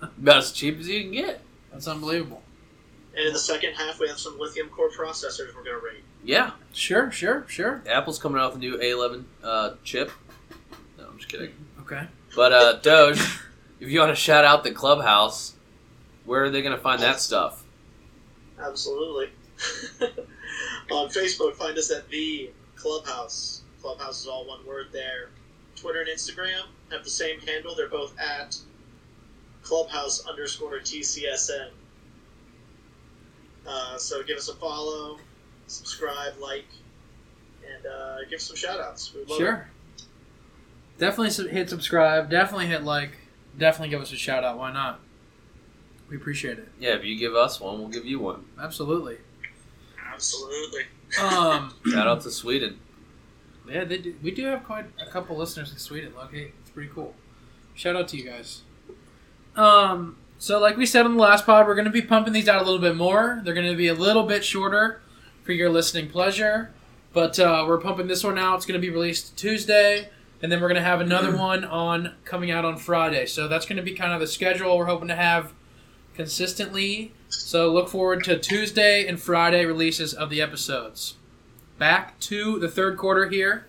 About as cheap as you can get. That's unbelievable. And in the second half, we have some lithium core processors we're going to rate. Yeah. Sure, sure, sure. Apple's coming out with a new A eleven uh, chip. No, I'm just kidding. Okay. But uh, Doge, if you want to shout out the clubhouse, Where are they going to find that stuff? Absolutely. On Facebook, find us at The Clubhouse. Clubhouse is all one word there. Twitter and Instagram have the same handle. They're both at Clubhouse underscore T C S N. Uh, so give us a follow, subscribe, like, and uh, give us some shout-outs. We love sure. it. Definitely hit subscribe. Definitely hit like. Definitely give us a shout-out. Why not? We appreciate it. Yeah, if you give us one, we'll give you one. Absolutely. Absolutely. Um, shout-out to Sweden. Yeah, they do. We do have quite a couple listeners in Sweden. Okay, it's pretty cool. Shout-out to you guys. Um... So like we said on the last pod, we're going to be pumping these out a little bit more. They're going to be a little bit shorter for your listening pleasure. But uh, we're pumping this one out. It's going to be released Tuesday. And then we're going to have another one on coming out on Friday. So that's going to be kind of the schedule we're hoping to have consistently. So look forward to Tuesday and Friday releases of the episodes. Back to the third quarter here.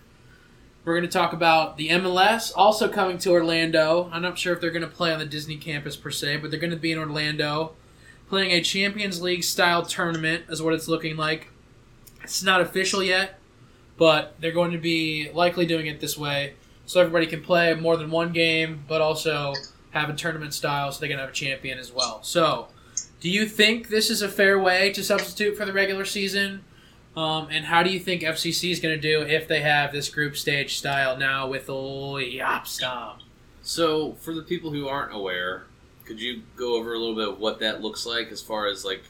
We're going to talk about the M L S, also coming to Orlando. I'm not sure if they're going to play on the Disney campus per se, but they're going to be in Orlando playing a Champions League-style tournament is what it's looking like. It's not official yet, but they're going to be likely doing it this way so everybody can play more than one game, but also have a tournament style so they can have a champion as well. So do you think this is a fair way to substitute for the regular season? Um, and how do you think F C C is going to do if they have this group stage style now with old Yop Stomp? So, for the people who aren't aware, could you go over a little bit of what that looks like as far as, like,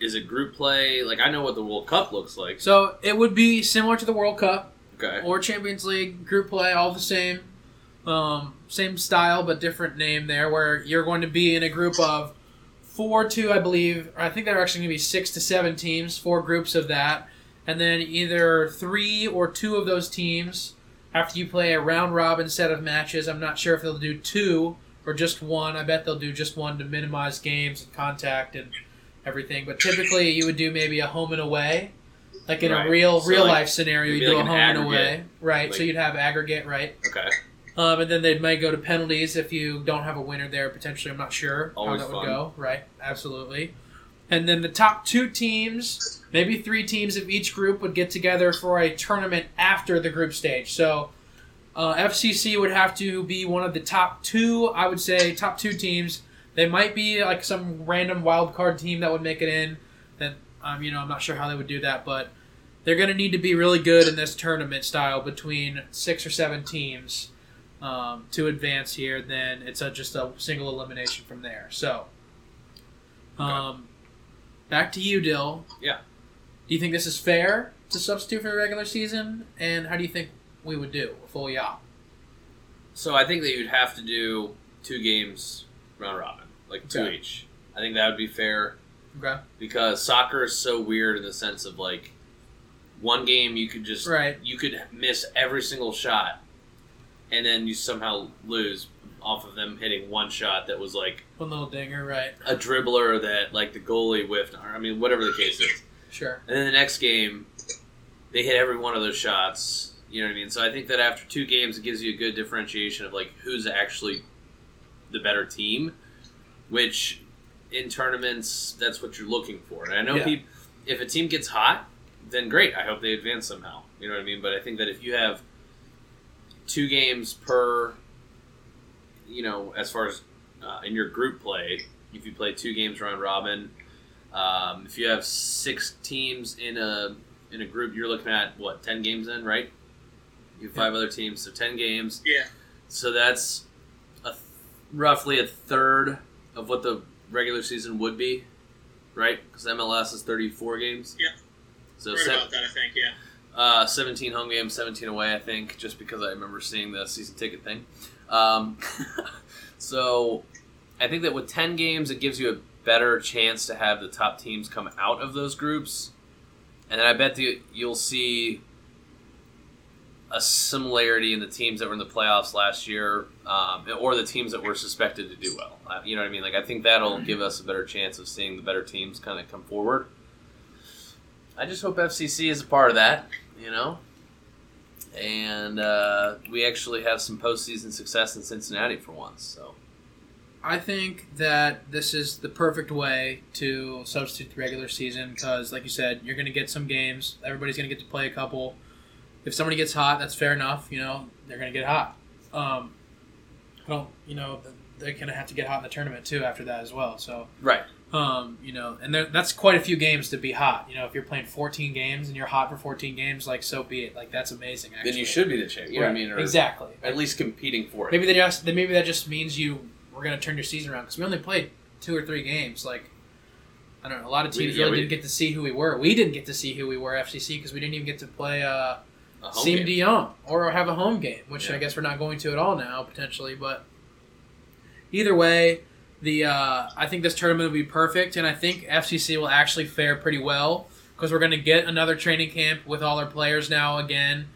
is it group play? Like, I know what the World Cup looks like. So, it would be similar to the World Cup okay. or Champions League, group play, all the same. Um, same style, but different name there, where you're going to be in a group of Four to, I believe, or I think they're actually going to be six to seven teams, four groups of that. And then either three or two of those teams, after you play a round-robin set of matches, I'm not sure if they'll do two or just one. I bet they'll do just one to minimize games and contact and everything. But typically you would do maybe a home and away, like in right. a real so real-life like, scenario, you do like a home and away. Right, like, so you'd have aggregate, right? Okay. Um, and then they may go to penalties if you don't have a winner there, potentially. I'm not sure Always how that fun. would go. Right, absolutely. And then the top two teams, maybe three teams of each group, would get together for a tournament after the group stage. So uh, F C C would have to be one of the top two, I would say, top two teams. They might be like some random wild card team that would make it in. Then, um, you know, I'm not sure how they would do that, but they're going to need to be really good in this tournament style between six or seven teams. Um, to advance here, then it's a, just a single elimination from there. So, um, back to you, Dill. Yeah. Do you think this is fair to substitute for the regular season? And how do you think we would do a full yop? So I think that you'd have to do two games round robin, like okay. two each. I think that would be fair. Okay. Because soccer is so weird in the sense of like one game you could just right. you could miss every single shot. And then you somehow lose off of them hitting one shot that was like one little dinger, right? A dribbler that like the goalie whiffed. Or, I mean, whatever the case is. Sure. And then the next game, they hit every one of those shots. You know what I mean? So I think that after two games, it gives you a good differentiation of like who's actually the better team. Which in tournaments, that's what you're looking for. And I know yeah. people, if a team gets hot, then great. I hope they advance somehow. You know what I mean? But I think that if you have two games per, you know, as far as uh, in your group play, if you play two games round robin, um, if you have six teams in a in a group, you're looking at, what, ten games in, right? You have five yeah. other teams, so ten games. Yeah. So that's a th- roughly a third of what the regular season would be, right? Because M L S is thirty-four games. Yeah. So right about that, I think, yeah. Uh, seventeen home games, seventeen away, I think, just because I remember seeing the season ticket thing. Um, so I think that with ten games, it gives you a better chance to have the top teams come out of those groups. And then I bet the, you'll see a similarity in the teams that were in the playoffs last year um, or the teams that were suspected to do well. Uh, you know what I mean? Like I think that'll mm-hmm. give us a better chance of seeing the better teams kind of come forward. I just hope F C C is a part of that, you know. And uh, we actually have some postseason success in Cincinnati for once, so I think that this is the perfect way to substitute the regular season because, like you said, you're going to get some games. Everybody's going to get to play a couple. If somebody gets hot, that's fair enough. You know, they're going to get hot. Um, I don't, you know, they're going to have to get hot in the tournament too after that as well. So right. Um, you know, and there, that's quite a few games to be hot. You know, if you're playing fourteen games and you're hot for fourteen games, like, so be it. Like, that's amazing, actually. Then you should be the champion. You know what I mean? Or exactly. At least competing for it. Maybe, they just, maybe that just means you were going to turn your season around because we only played two or three games. Like, I don't know. A lot of teams we, yeah, really we, didn't get to see who we were. We didn't get to see who we were, F C C, because we didn't even get to play uh, Seam Dion or have a home game, which yeah. I guess we're not going to at all now, potentially. But either way... The uh, I think this tournament will be perfect, and I think F C C will actually fare pretty well because we're going to get another training camp with all our players now again,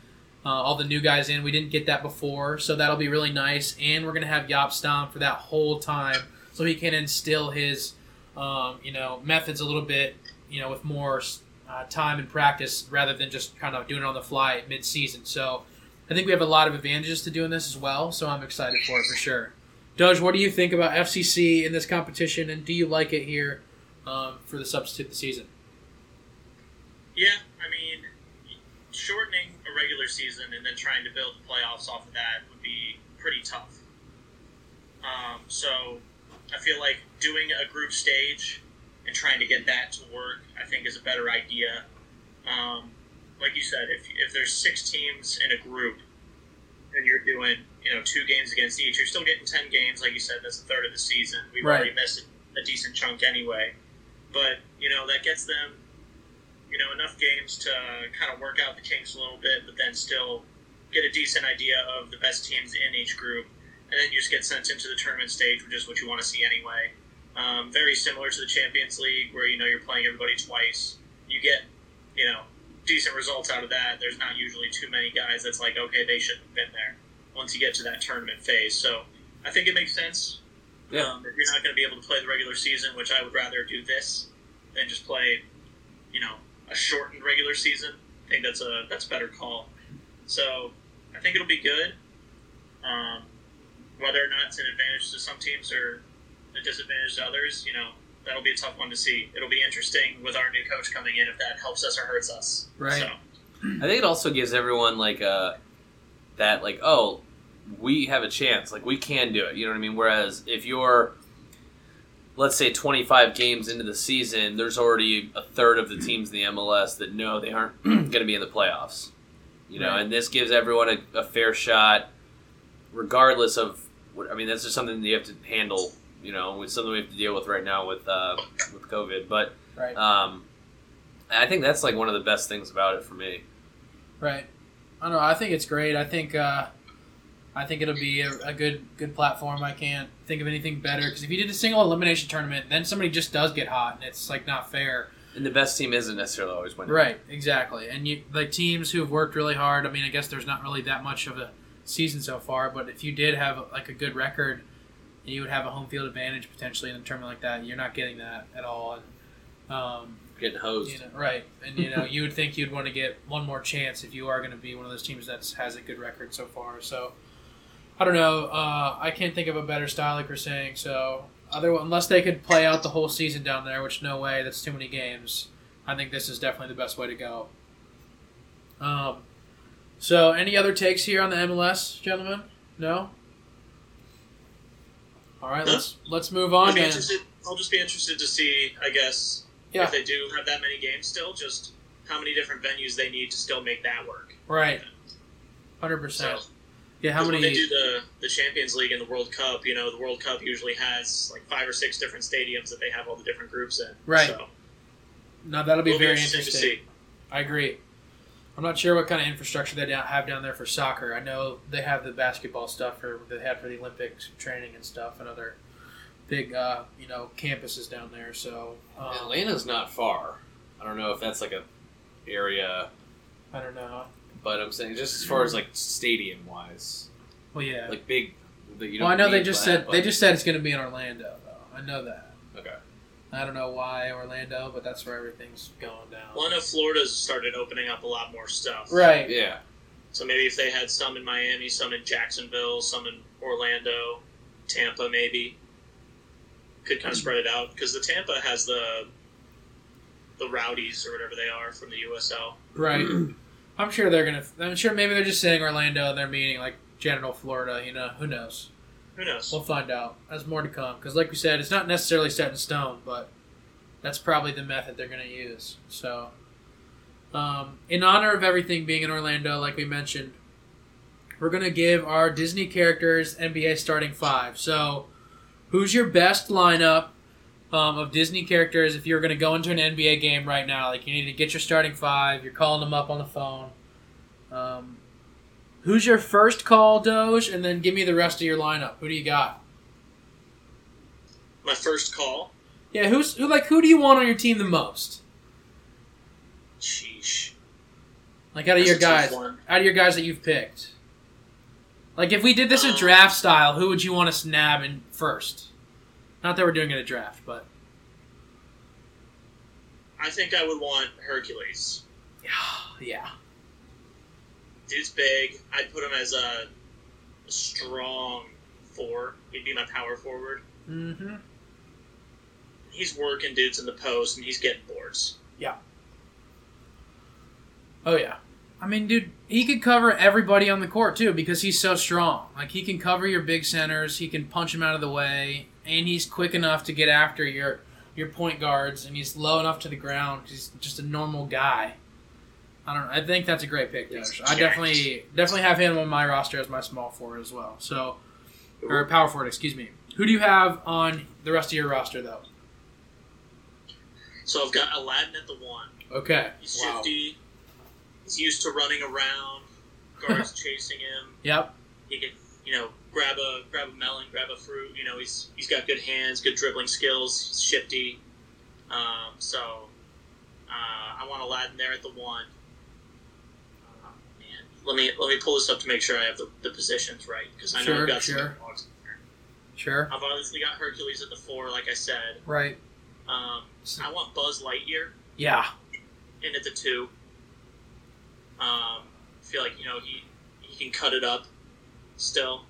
uh, all the new guys in. We didn't get that before, so that'll be really nice. And we're going to have Yop Stomp for that whole time, so he can instill his um, you know methods a little bit, you know, with more uh, time and practice rather than just kind of doing it on the fly at mid-season. So I think we have a lot of advantages to doing this as well. So I'm excited for it for sure. Doge, what do you think about F C C in this competition, and do you like it here um, for the substitute of the season? Yeah, I mean, shortening a regular season and then trying to build the playoffs off of that would be pretty tough. Um, so I feel like doing a group stage and trying to get that to work, I think, is a better idea. Um, like you said, if if there's six teams in a group and you're doing... you know, two games against each. You're still getting ten games. Like you said, that's a third of the season. We've right. already missed a decent chunk anyway. But, you know, that gets them, you know, enough games to kind of work out the kinks a little bit, but then still get a decent idea of the best teams in each group. And then you just get sent into the tournament stage, which is what you want to see anyway. Um, very similar to the Champions League where, you know, you're playing everybody twice. You get, you know, decent results out of that. There's not usually too many guys that's like, okay, they shouldn't have been there. Once you get to that tournament phase. So I think it makes sense. Yeah. Um, if you're not going to be able to play the regular season, which I would rather do this than just play, you know, a shortened regular season, I think that's a that's a better call. So I think it'll be good. Um, whether or not it's an advantage to some teams or a disadvantage to others, you know, that'll be a tough one to see. It'll be interesting with our new coach coming in if that helps us or hurts us. Right. So. I think it also gives everyone, like, a... that, like, oh, we have a chance. Like, we can do it. You know what I mean? Whereas if you're, let's say, twenty-five games into the season, there's already a third of the teams in the M L S that know they aren't going to be in the playoffs. You know, right. And this gives everyone a, a fair shot regardless of what, I mean, that's just something that you have to handle, you know, it's something we have to deal with right now with uh, with COVID. But right. um, I think that's, like, one of the best things about it for me. Right. I don't know. I think it's great. I think uh, I think it'll be a, a good good platform. I can't think of anything better because if you did a single elimination tournament, then somebody just does get hot, and it's like not fair. And the best team isn't necessarily always winning. Right, exactly. And you, like teams who've worked really hard. I mean, I guess there's not really that much of a season so far, but if you did have a, like a good record, you would have a home field advantage potentially in a tournament like that. You're not getting that at all. And, um, getting hosed. You know, right. And, you know, you would think you'd want to get one more chance if you are going to be one of those teams that has a good record so far. So, I don't know. Uh, I can't think of a better style, like we're saying. So, other, unless they could play out the whole season down there, which no way, that's too many games. I think this is definitely the best way to go. Um. So, any other takes here on the M L S, gentlemen? No? All right, let's, let's move on, man. I'll just be interested to see, I guess... Yeah. If they do have that many games still, just how many different venues they need to still make that work. Right. one hundred percent. So, yeah, how many... When they do the, the Champions League and the World Cup, you know, the World Cup usually has like five or six different stadiums that they have all the different groups in. Right. So, now, that'll be very be interesting. interesting to see. I agree. I'm not sure what kind of infrastructure they have down there for soccer. I know they have the basketball stuff or they have for the Olympics training and stuff and other... big, uh, you know, campuses down there. So um, Atlanta's not far. I don't know if that's like a area. I don't know. But I'm saying just as far as like stadium wise. Well, yeah. Like big. You don't well, I know they just that, said but... they just said it's going to be in Orlando, though. I know that. Okay. I don't know why Orlando, but that's where everything's going down. Well, I know Florida's started opening up a lot more stuff. Right. Yeah. So maybe if they had some in Miami, some in Jacksonville, some in Orlando, Tampa, maybe. could kind of spread it out, because the Tampa has the the Rowdies or whatever they are from the U S L. Right. I'm sure they're gonna. I'm sure maybe they're just saying Orlando and they're meaning like Genital, Florida. You know, who knows? Who knows? We'll find out. There's more to come, because, like we said, it's not necessarily set in stone, but that's probably the method they're gonna use. So, um, in honor of everything being in Orlando, like we mentioned, we're gonna give our Disney characters N B A starting five. So, who's your best lineup um, of Disney characters if you're going to go into an N B A game right now? Like, you need to get your starting five. You're calling them up on the phone. Um, who's your first call, Doge? And then give me the rest of your lineup. Who do you got? My first call? Yeah, who's who? Like, who do you want on your team the most? Sheesh. Like, out of That's your guys, out of your guys that you've picked. Like, if we did this um, a draft style, who would you want to snab in first? Not that we're doing it a draft, but... I think I would want Hercules. Yeah. Yeah. Dude's big. I'd put him as a, a strong four. He'd be my power forward. Mm-hmm. He's working dudes in the post, and he's getting boards. Yeah. Oh, yeah. I mean, dude, he could cover everybody on the court, too, because he's so strong. Like, he can cover your big centers, he can punch them out of the way, and he's quick enough to get after your your point guards, and he's low enough to the ground. He's just a normal guy. I don't know. I think that's a great pick, Doug. I definitely definitely have him on my roster as my small forward as well. So, or power forward, excuse me. Who do you have on the rest of your roster, though? So, I've got Aladdin at the one. Okay. He's shifty. Wow. He's used to running around, guards chasing him. Yep. He can, you know, grab a grab a melon, grab a fruit. You know, he's he's got good hands, good dribbling skills. He's shifty. Um, so uh, I want Aladdin there at the one. Uh, man, let me let me pull this up to make sure I have the, the positions right, because I know sure, I've got sure. some dogs in there. Sure. I've obviously got Hercules at the four, like I said. Right. Um, I want Buzz Lightyear. Yeah. In at the two. Um, I feel like, you know, he, he can cut it up still.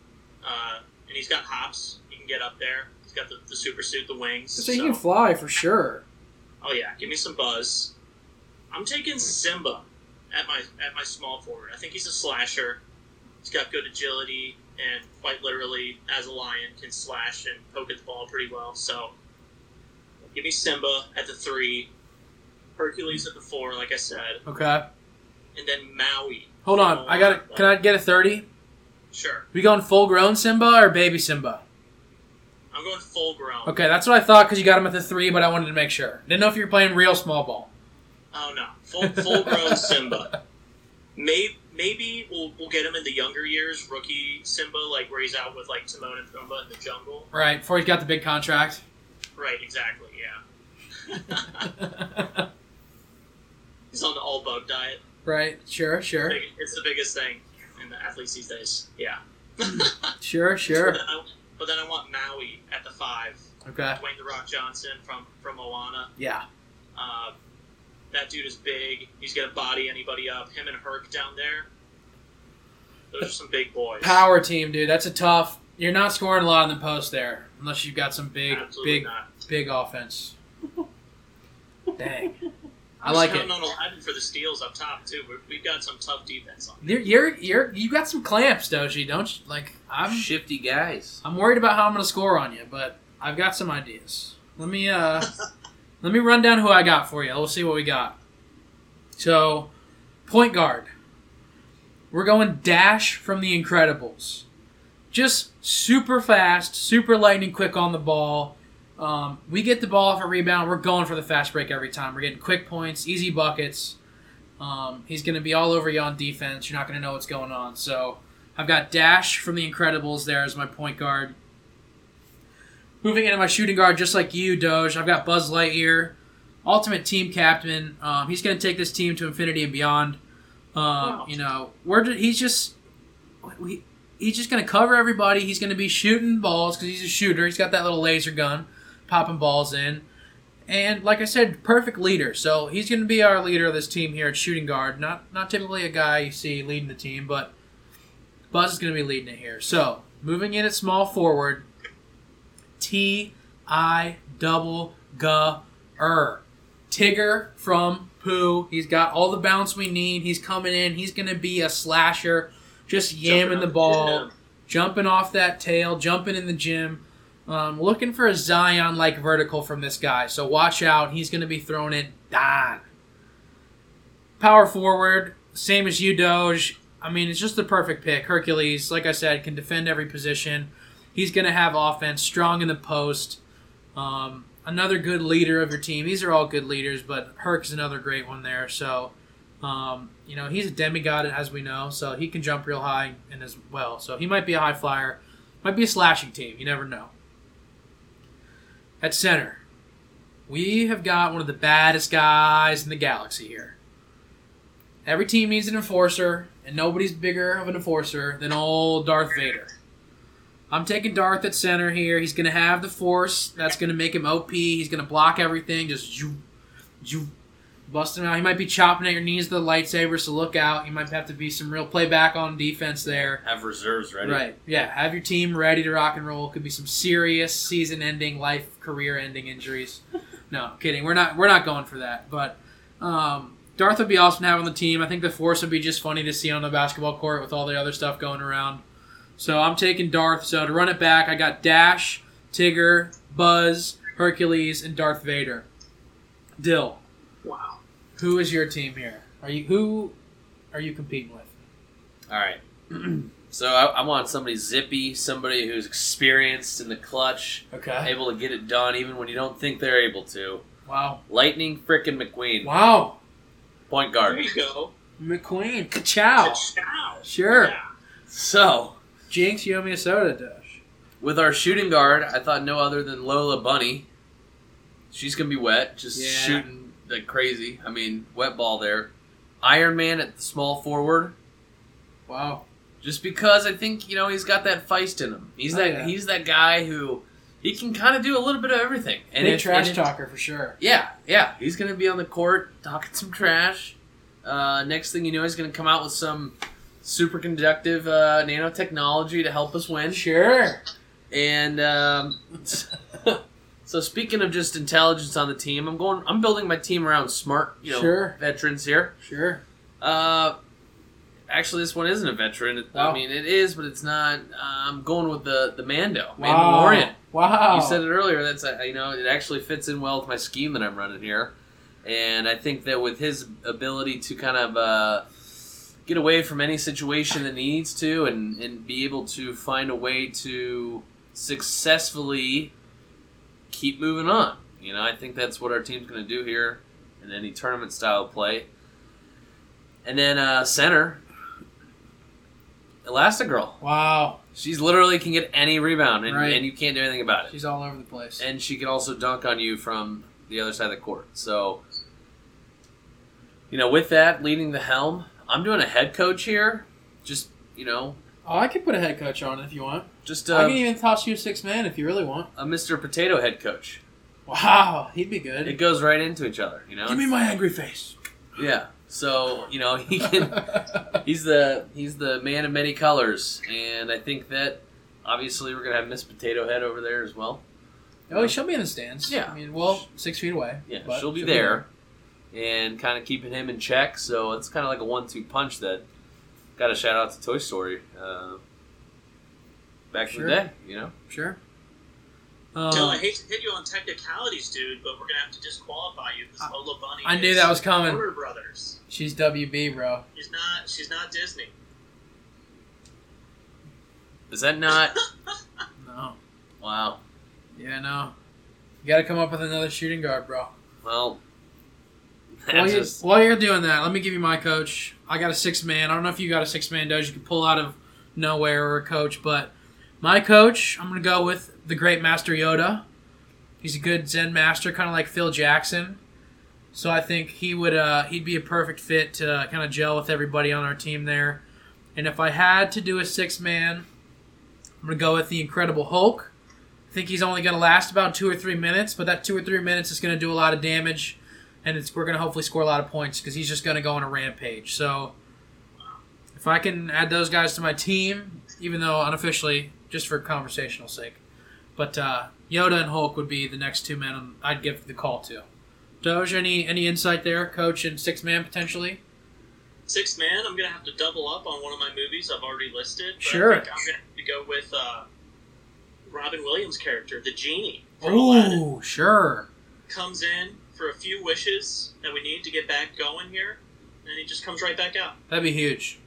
Uh, and he's got hops. He can get up there. He's got the, the super suit, the wings. So, so he can fly for sure. Oh, yeah. Give me some Buzz. I'm taking Simba at my at my small forward. I think he's a slasher. He's got good agility and quite literally, as a lion, can slash and poke at the ball pretty well. So give me Simba at the three. Hercules at the four, like I said. Okay. And then Maui. Hold on, oh, I got it. Can I get a thirty? Sure. We going full grown Simba or baby Simba? I'm going full grown. Okay, that's what I thought, because you got him at the three, but I wanted to make sure. Didn't know if you were playing real small ball. Oh no, full full grown Simba. Maybe maybe we'll we'll get him in the younger years, rookie Simba, like where he's out with like Timon and Pumbaa in the jungle. Right before he's got the big contract. Right, exactly. Yeah. He's on the all bug diet. Right, sure, sure. It's the, big, it's the biggest thing in the athletes these days. Yeah. Sure, sure. But then, I, but then I want Maui at the five. Okay. Dwayne The Rock Johnson from, from Moana. Yeah. Uh, that dude is big. He's going to body anybody up. Him and Herc down there. Those are some big boys. Power team, dude. That's a tough. You're not scoring a lot in the post there, unless you've got some big, Absolutely big, not. big offense. Dang. I I'm like it. I'm counting on Aladdin for the steals up top too. We're, we've got some tough defense on. There. You're you're you got some clamps, Doji, don't you? Like I'm shifty guys. I'm worried about how I'm going to score on you, but I've got some ideas. Let me uh, let me run down who I got for you. We'll see what we got. So, point guard. We're going Dash from The Incredibles. Just super fast, super lightning quick on the ball. Um, we get the ball off a rebound. We're going for the fast break every time. We're getting quick points, easy buckets. Um, he's going to be all over you on defense. You're not going to know what's going on. So I've got Dash from The Incredibles there as my point guard. Moving into my shooting guard, just like you, Doge, I've got Buzz Lightyear, ultimate team captain. Um, he's going to take this team to infinity and beyond. Um, wow. You know, we're just, he's just we, he's just going to cover everybody. He's going to be shooting balls because he's a shooter. He's got that little laser gun. Popping balls in, and like I said, perfect leader. So he's going to be our leader of this team here at shooting guard. Not not typically a guy you see leading the team, but Buzz is going to be leading it here. So moving in at small forward, T. I-double-G-er. Tigger from Pooh. He's got all the bounce we need. He's coming in. He's going to be a slasher, just yamming the ball, jumping off that tail, jumping in the gym. Um, looking for a Zion-like vertical from this guy. So watch out. He's going to be throwing it down. Power forward, same as you, Doge. I mean, it's just the perfect pick. Hercules, like I said, can defend every position. He's going to have offense, strong in the post. Um, another good leader of your team. These are all good leaders, but Herc's another great one there. So, um, you know, he's a demigod, as we know, so he can jump real high and as well. So he might be a high flyer. Might be a slashing team. You never know. At center, we have got one of the baddest guys in the galaxy here. Every team needs an enforcer, and nobody's bigger of an enforcer than old Darth Vader. I'm taking Darth at center here. He's going to have the force. That's going to make him O P. He's going to block everything. Just zoop, zoop, bust him out. He might be chopping at your knees with the lightsaber, so look out. You might have to be some real playback on defense there. Have reserves ready. Right, yeah. Have your team ready to rock and roll. Could be some serious season-ending, life, career-ending injuries. No, kidding. We're not We're not going for that. But um, Darth would be awesome to have on the team. I think the force would be just funny to see on the basketball court with all the other stuff going around. So I'm taking Darth. So to run it back, I got Dash, Tigger, Buzz, Hercules, and Darth Vader. Dill. Wow. Who is your team here? Are you who are you competing with? All right. So I, I want somebody zippy, somebody who's experienced in the clutch, okay, able to get it done even when you don't think they're able to. Wow. Lightning frickin' McQueen. Wow. Point guard. There you go. McQueen. Ka-chow. Ka-chow. Sure. Yeah. So, Jinx, you owe me a soda, Dash. With our shooting guard, I thought no other than Lola Bunny. She's going to be wet, just yeah. shooting. Like crazy. I mean, wet ball there. Iron Man at the small forward. Wow. Just because I think, you know, he's got that feist in him. He's oh, that yeah. he's that guy who he can kind of do a little bit of everything. And Big if, trash and talker if, for sure. Yeah, yeah. He's going to be on the court talking some trash. Uh, next thing you know, he's going to come out with some superconductive uh, nanotechnology to help us win. Sure. And um, so speaking of just intelligence on the team, I'm going. I'm building my team around smart, you know, sure. veterans here. Sure. Uh, actually, this one isn't a veteran. Wow. I mean, it is, but it's not. Uh, I'm going with the the Mando, wow. Mandalorian. Wow. You said it earlier. That's a, you know, it actually fits in well with my scheme that I'm running here, and I think that with his ability to kind of uh, get away from any situation that he needs to, and and be able to find a way to successfully keep moving on. You know, I think that's what our team's going to do here in any tournament style play. And then uh, center, Elastigirl. Wow. She's literally can get any rebound, and, right. and you can't do anything about it. She's all over the place. And she can also dunk on you from the other side of the court. So, you know, with that, leading the helm, I'm doing a head coach here. Just, you know. Oh, I can put a head coach on it if you want. Just, uh, I can even toss you a six-man if you really want. A Mister Potato head coach. Wow, he'd be good. It goes right into each other, you know. Give me my angry face. Yeah, so you know he can. he's the he's the man of many colors, and I think that obviously we're gonna have Miss Potato Head over there as well. Oh, um, she'll be in the stands. Yeah, I mean, well, six feet away. Yeah, but she'll be she'll there, be there, and kind of keeping him in check. So it's kind of like a one-two punch. That got a shout out to Toy Story. Uh, Back sure. in the day, you know? Sure. Um, Dill, I hate to hit you on technicalities, dude, but we're going to have to disqualify you because Lola Bunny I is knew that was coming. Warner Brothers. She's W B, bro. She's not, she's not Disney. Is that not? No. Wow. Yeah, no. You got to come up with another shooting guard, bro. Well, while, just... you're, while you're doing that, let me give you my coach. I got a six-man. I don't know if you got a six-man, Doge. You can pull out of nowhere or a coach, but... My coach, I'm going to go with the great Master Yoda. He's a good Zen master, kind of like Phil Jackson. So I think he would, uh, he'd be a perfect fit to uh, kind of gel with everybody on our team there. And if I had to do a six-man, I'm going to go with the Incredible Hulk. I think he's only going to last about two or three minutes, but that two or three minutes is going to do a lot of damage, and it's, we're going to hopefully score a lot of points because he's just going to go on a rampage. So if I can add those guys to my team, even though unofficially... just for conversational sake, But uh, Yoda and Hulk would be the next two men I'd give the call to. Doge, any, any insight there, coach, and six-man potentially? Six-man, I'm going to have to double up on one of my movies I've already listed. But sure. I think I'm going to have to go with uh, Robin Williams' character, the genie. Oh, sure. Comes in for a few wishes that we need to get back going here, and he just comes right back out. That'd be huge.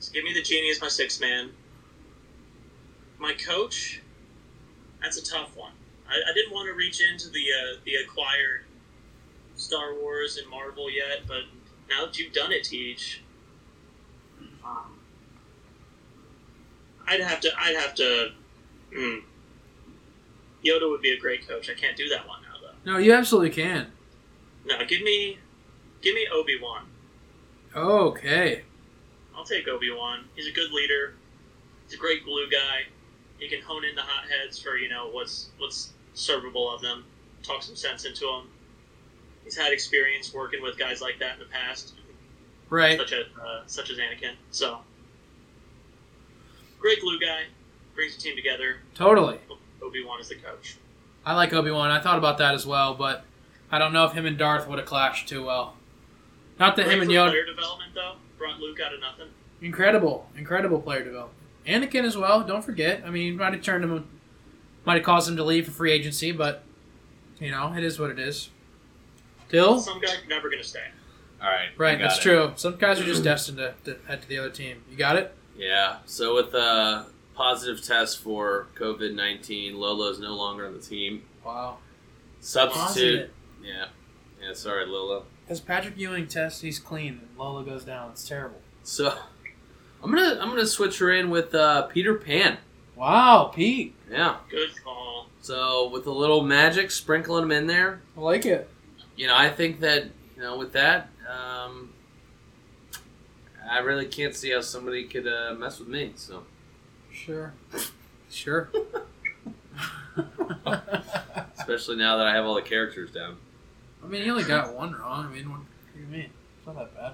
So give me the genie as my six-man. My coach, that's a tough one. I, I didn't want to reach into the uh, the acquired Star Wars and Marvel yet, but now that you've done it, Teej, um, I'd have to. I'd have to. Mm, Yoda would be a great coach. I can't do that one now, though. No, you absolutely can. No, give me, give me Obi-Wan. Okay. I'll take Obi-Wan. He's a good leader. He's a great glue guy. He can hone in the hotheads for, you know, what's what's servable of them. Talk some sense into them. He's had experience working with guys like that in the past, right? Such as uh, such as Anakin. So, great glue guy, brings the team together. Totally. Obi-Wan is the coach. I like Obi-Wan. I thought about that as well, but I don't know if him and Darth would have clashed too well. Not that great him and Yoda. Player development though brought Luke out of nothing. Incredible, incredible player development. Anakin as well. Don't forget. I mean, might have turned him, might have caused him to leave for free agency, but you know, it is what it is. Dill? Some guys are never going to stay. All right. Right, that's it. True. Some guys are just destined to, to head to the other team. You got it? Yeah. So with a positive test for covid nineteen, Lolo's no longer on the team. Wow. Substitute. Positive. Yeah. Yeah, sorry, Lolo. Because Patrick Ewing tests, he's clean, and Lolo goes down. It's terrible. So I'm going to I'm gonna switch her in with uh, Peter Pan. Wow, Pete. Yeah. Good call. So with a little magic, sprinkling him in there. I like it. You know, I think that, you know, with that, um, I really can't see how somebody could uh, mess with me, so. Sure. Sure. Especially now that I have all the characters down. I mean, you only got one wrong. I mean, what do you mean? It's not that bad.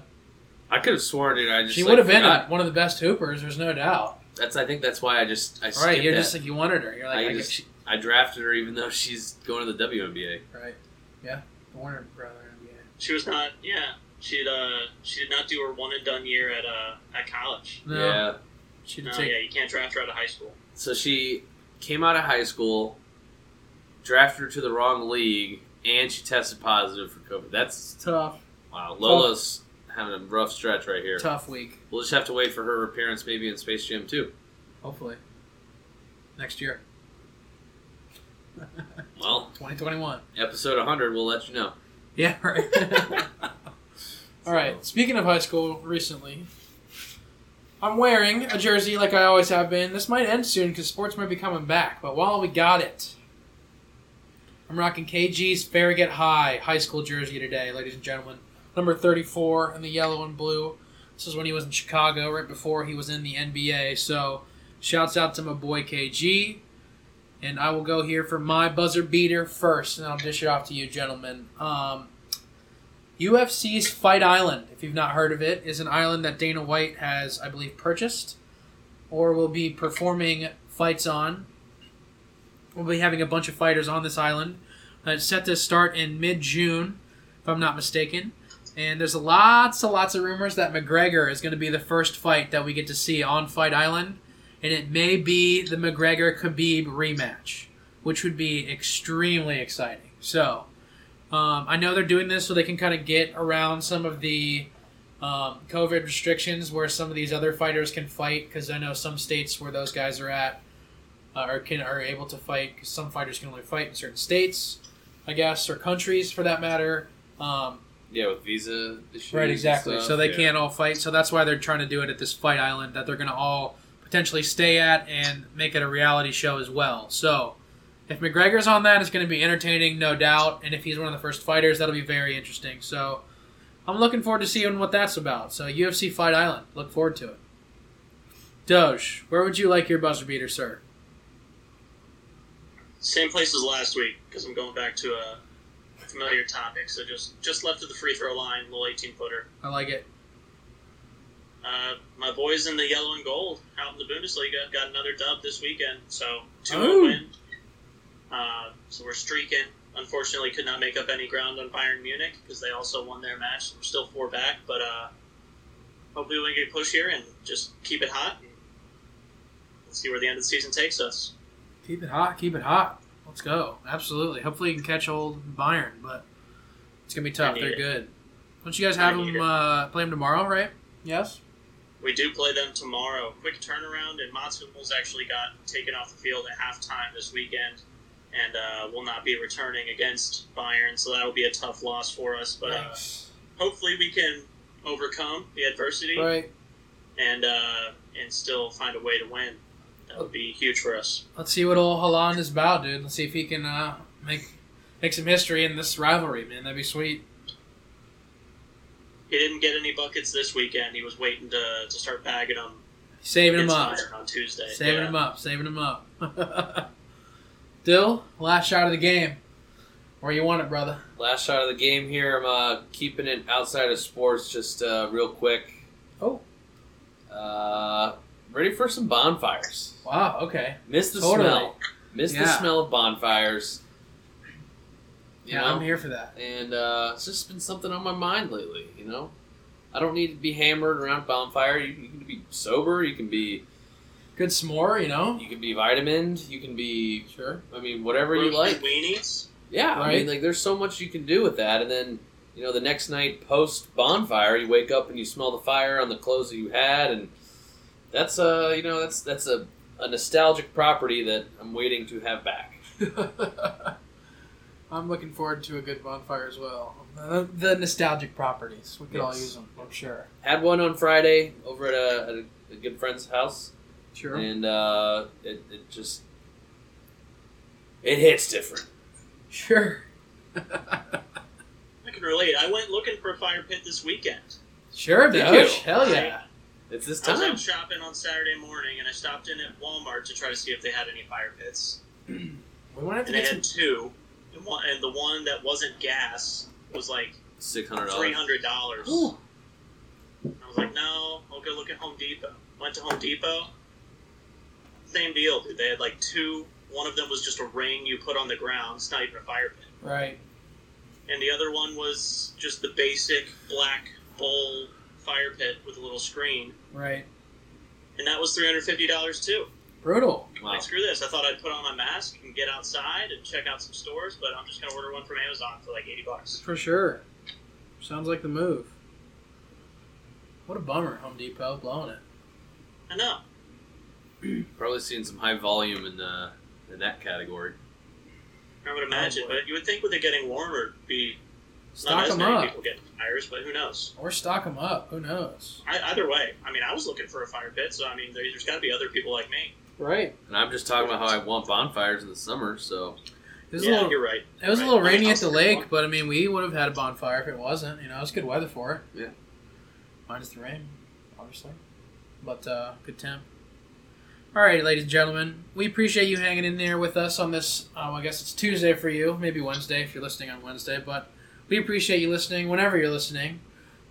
I could have sworn, dude, I just, She like, would have been a, one of the best hoopers, there's no doubt. That's, I think that's why I just, I all skipped right, you're that. Just like, you wanted her. You're like, I, I, just, she, I drafted her even though she's going to the W N B A. Right. Yeah. Warner Brother, yeah. She was not, yeah. She uh, she did not do her one and done year at uh at college. No. Yeah, she did. No, take... Yeah, you can't draft her out of high school. So she came out of high school, drafted her to the wrong league, and she tested positive for COVID. That's tough. Wow, Lola's tough. Having a rough stretch right here. Tough week. We'll just have to wait for her appearance, maybe in Space Jam two. Hopefully, next year. Well, twenty twenty-one. Episode one hundred, we'll let you know. Yeah, right. All so. Right, speaking of high school, recently, I'm wearing a jersey like I always have been. This might end soon because sports might be coming back, but while we got it, I'm rocking K G's Farragut High high school jersey today, ladies and gentlemen. Number thirty-four in the yellow and blue. This is when he was in Chicago, right before he was in the N B A, so shouts out to my boy K G. And I will go here for my buzzer beater first, and I'll dish it off to you, gentlemen. Um, U F C's Fight Island, if you've not heard of it, is an island that Dana White has, I believe, purchased or will be performing fights on. We'll be having a bunch of fighters on this island. Uh, it's set to start in mid-June, if I'm not mistaken. And there's lots and lots of rumors that McGregor is going to be the first fight that we get to see on Fight Island. And it may be the McGregor-Khabib rematch, which would be extremely exciting. So, um, I know they're doing this so they can kind of get around some of the um, COVID restrictions where some of these other fighters can fight, because I know some states where those guys are at uh, are, can, are able to fight, because some fighters can only fight in certain states, I guess, or countries for that matter. Um, yeah, with visa issues. Right, exactly. And stuff, so they yeah. can't all fight. So that's why they're trying to do it at this Fight Island, that they're going to all potentially stay at and make it a reality show as well. So, if McGregor's on that, it's going to be entertaining, no doubt. And if he's one of the first fighters, that'll be very interesting. So, I'm looking forward to seeing what that's about. So, U F C Fight Island. Look forward to it. Doge, where would you like your buzzer beater, sir? Same place as last week, because I'm going back to a familiar topic. So, just, just left of the free throw line, little eighteen-footer. I like it. Uh, my boys in the yellow and gold out in the Bundesliga got another dub this weekend, so two oh win. Uh, so we're streaking. Unfortunately, could not make up any ground on Bayern Munich because they also won their match. So we're still four back, but uh, hopefully we can get a push here and just keep it hot. And see where the end of the season takes us. Keep it hot. Keep it hot. Let's go. Absolutely. Hopefully you can catch old Bayern, but it's going to be tough. They're it. good. Don't you guys have them uh, play them tomorrow, right? Yes? We do play them tomorrow. Quick turnaround, and Montsouls actually got taken off the field at halftime this weekend and uh, will not be returning against Bayern, so that will be a tough loss for us. But uh, hopefully we can overcome the adversity right. and uh, and still find a way to win. That would be huge for us. Let's see what old Haaland is about, dude. Let's see if he can uh, make make some history in this rivalry, man. That'd be sweet. He didn't get any buckets this weekend. He was waiting to to start bagging them. Saving him up. On Tuesday. Saving yeah. him up. Saving him up. Dill, last shot of the game. Where you want it, brother? Last shot of the game here. I'm uh, keeping it outside of sports just uh, real quick. Oh. Uh, ready for some bonfires. Wow, okay. Miss the totally. smell. Miss yeah. the smell of bonfires. You yeah, know? I'm here for that. And uh, it's just been something on my mind lately, you know? I don't need to be hammered around bonfire. You, you can be sober. You can be... Good s'more, you know? You can be vitamined. You can be... Sure. I mean, whatever We're you like. Weenies? Yeah, right? I mean, like, there's so much you can do with that. And then, you know, the next night post-bonfire, you wake up and you smell the fire on the clothes that you had. And that's, uh, you know, that's that's a, a nostalgic property that I'm waiting to have back. I'm looking forward to a good bonfire as well. The, the nostalgic properties. We could yes. all use them, I'm sure. Had one on Friday over at a, at a, a good friend's house. Sure. And uh, it, it just... It hits different. Sure. I can relate. I went looking for a fire pit this weekend. Sure, Doge. Hell yeah. I, it's this time. I was out shopping on Saturday morning, and I stopped in at Walmart to try to see if they had any fire pits. we wanted to and get they had some... two. And, one, and the one that wasn't gas was like six hundred dollars three hundred dollars. Ooh. I was like, no, I'll go look at Home Depot. Went to Home Depot. Same deal, dude. They had like two. One of them was just a ring you put on the ground. It's not even a fire pit. Right. And the other one was just the basic black bowl fire pit with a little screen. Right. And that was three hundred fifty dollars too. Brutal. Wow. Like, screw this. I thought I'd put on my mask and get outside and check out some stores, but I'm just going to order one from Amazon for like eighty bucks. For sure. Sounds like the move. What a bummer, Home Depot. Blowing it. I know. Probably seeing some high volume in, uh, in that category. I would imagine, oh, but you would think with it getting warmer, it'd be stock not as many up. people getting fires, but who knows? Or stock them up. Who knows? I, either way. I mean, I was looking for a fire pit, so I mean, there, there's got to be other people like me. Right. And I'm just talking about how I want bonfires in the summer, so... It was yeah, a little, you're right. It was right. a little rainy at the lake, but, I mean, we would have had a bonfire if it wasn't. You know, it was good weather for it. Yeah. Minus the rain, obviously. But, uh, good temp. All right, ladies and gentlemen. We appreciate you hanging in there with us on this, uh, I guess it's Tuesday for you, maybe Wednesday if you're listening on Wednesday, but we appreciate you listening whenever you're listening.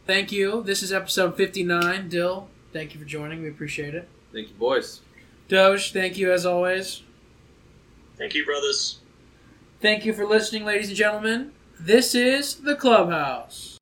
Thank you. This is episode fifty-nine. Dill, thank you for joining. We appreciate it. Thank you, boys. Doge, thank you as always. Thank you, brothers. Thank you for listening, ladies and gentlemen. This is The Clubhouse.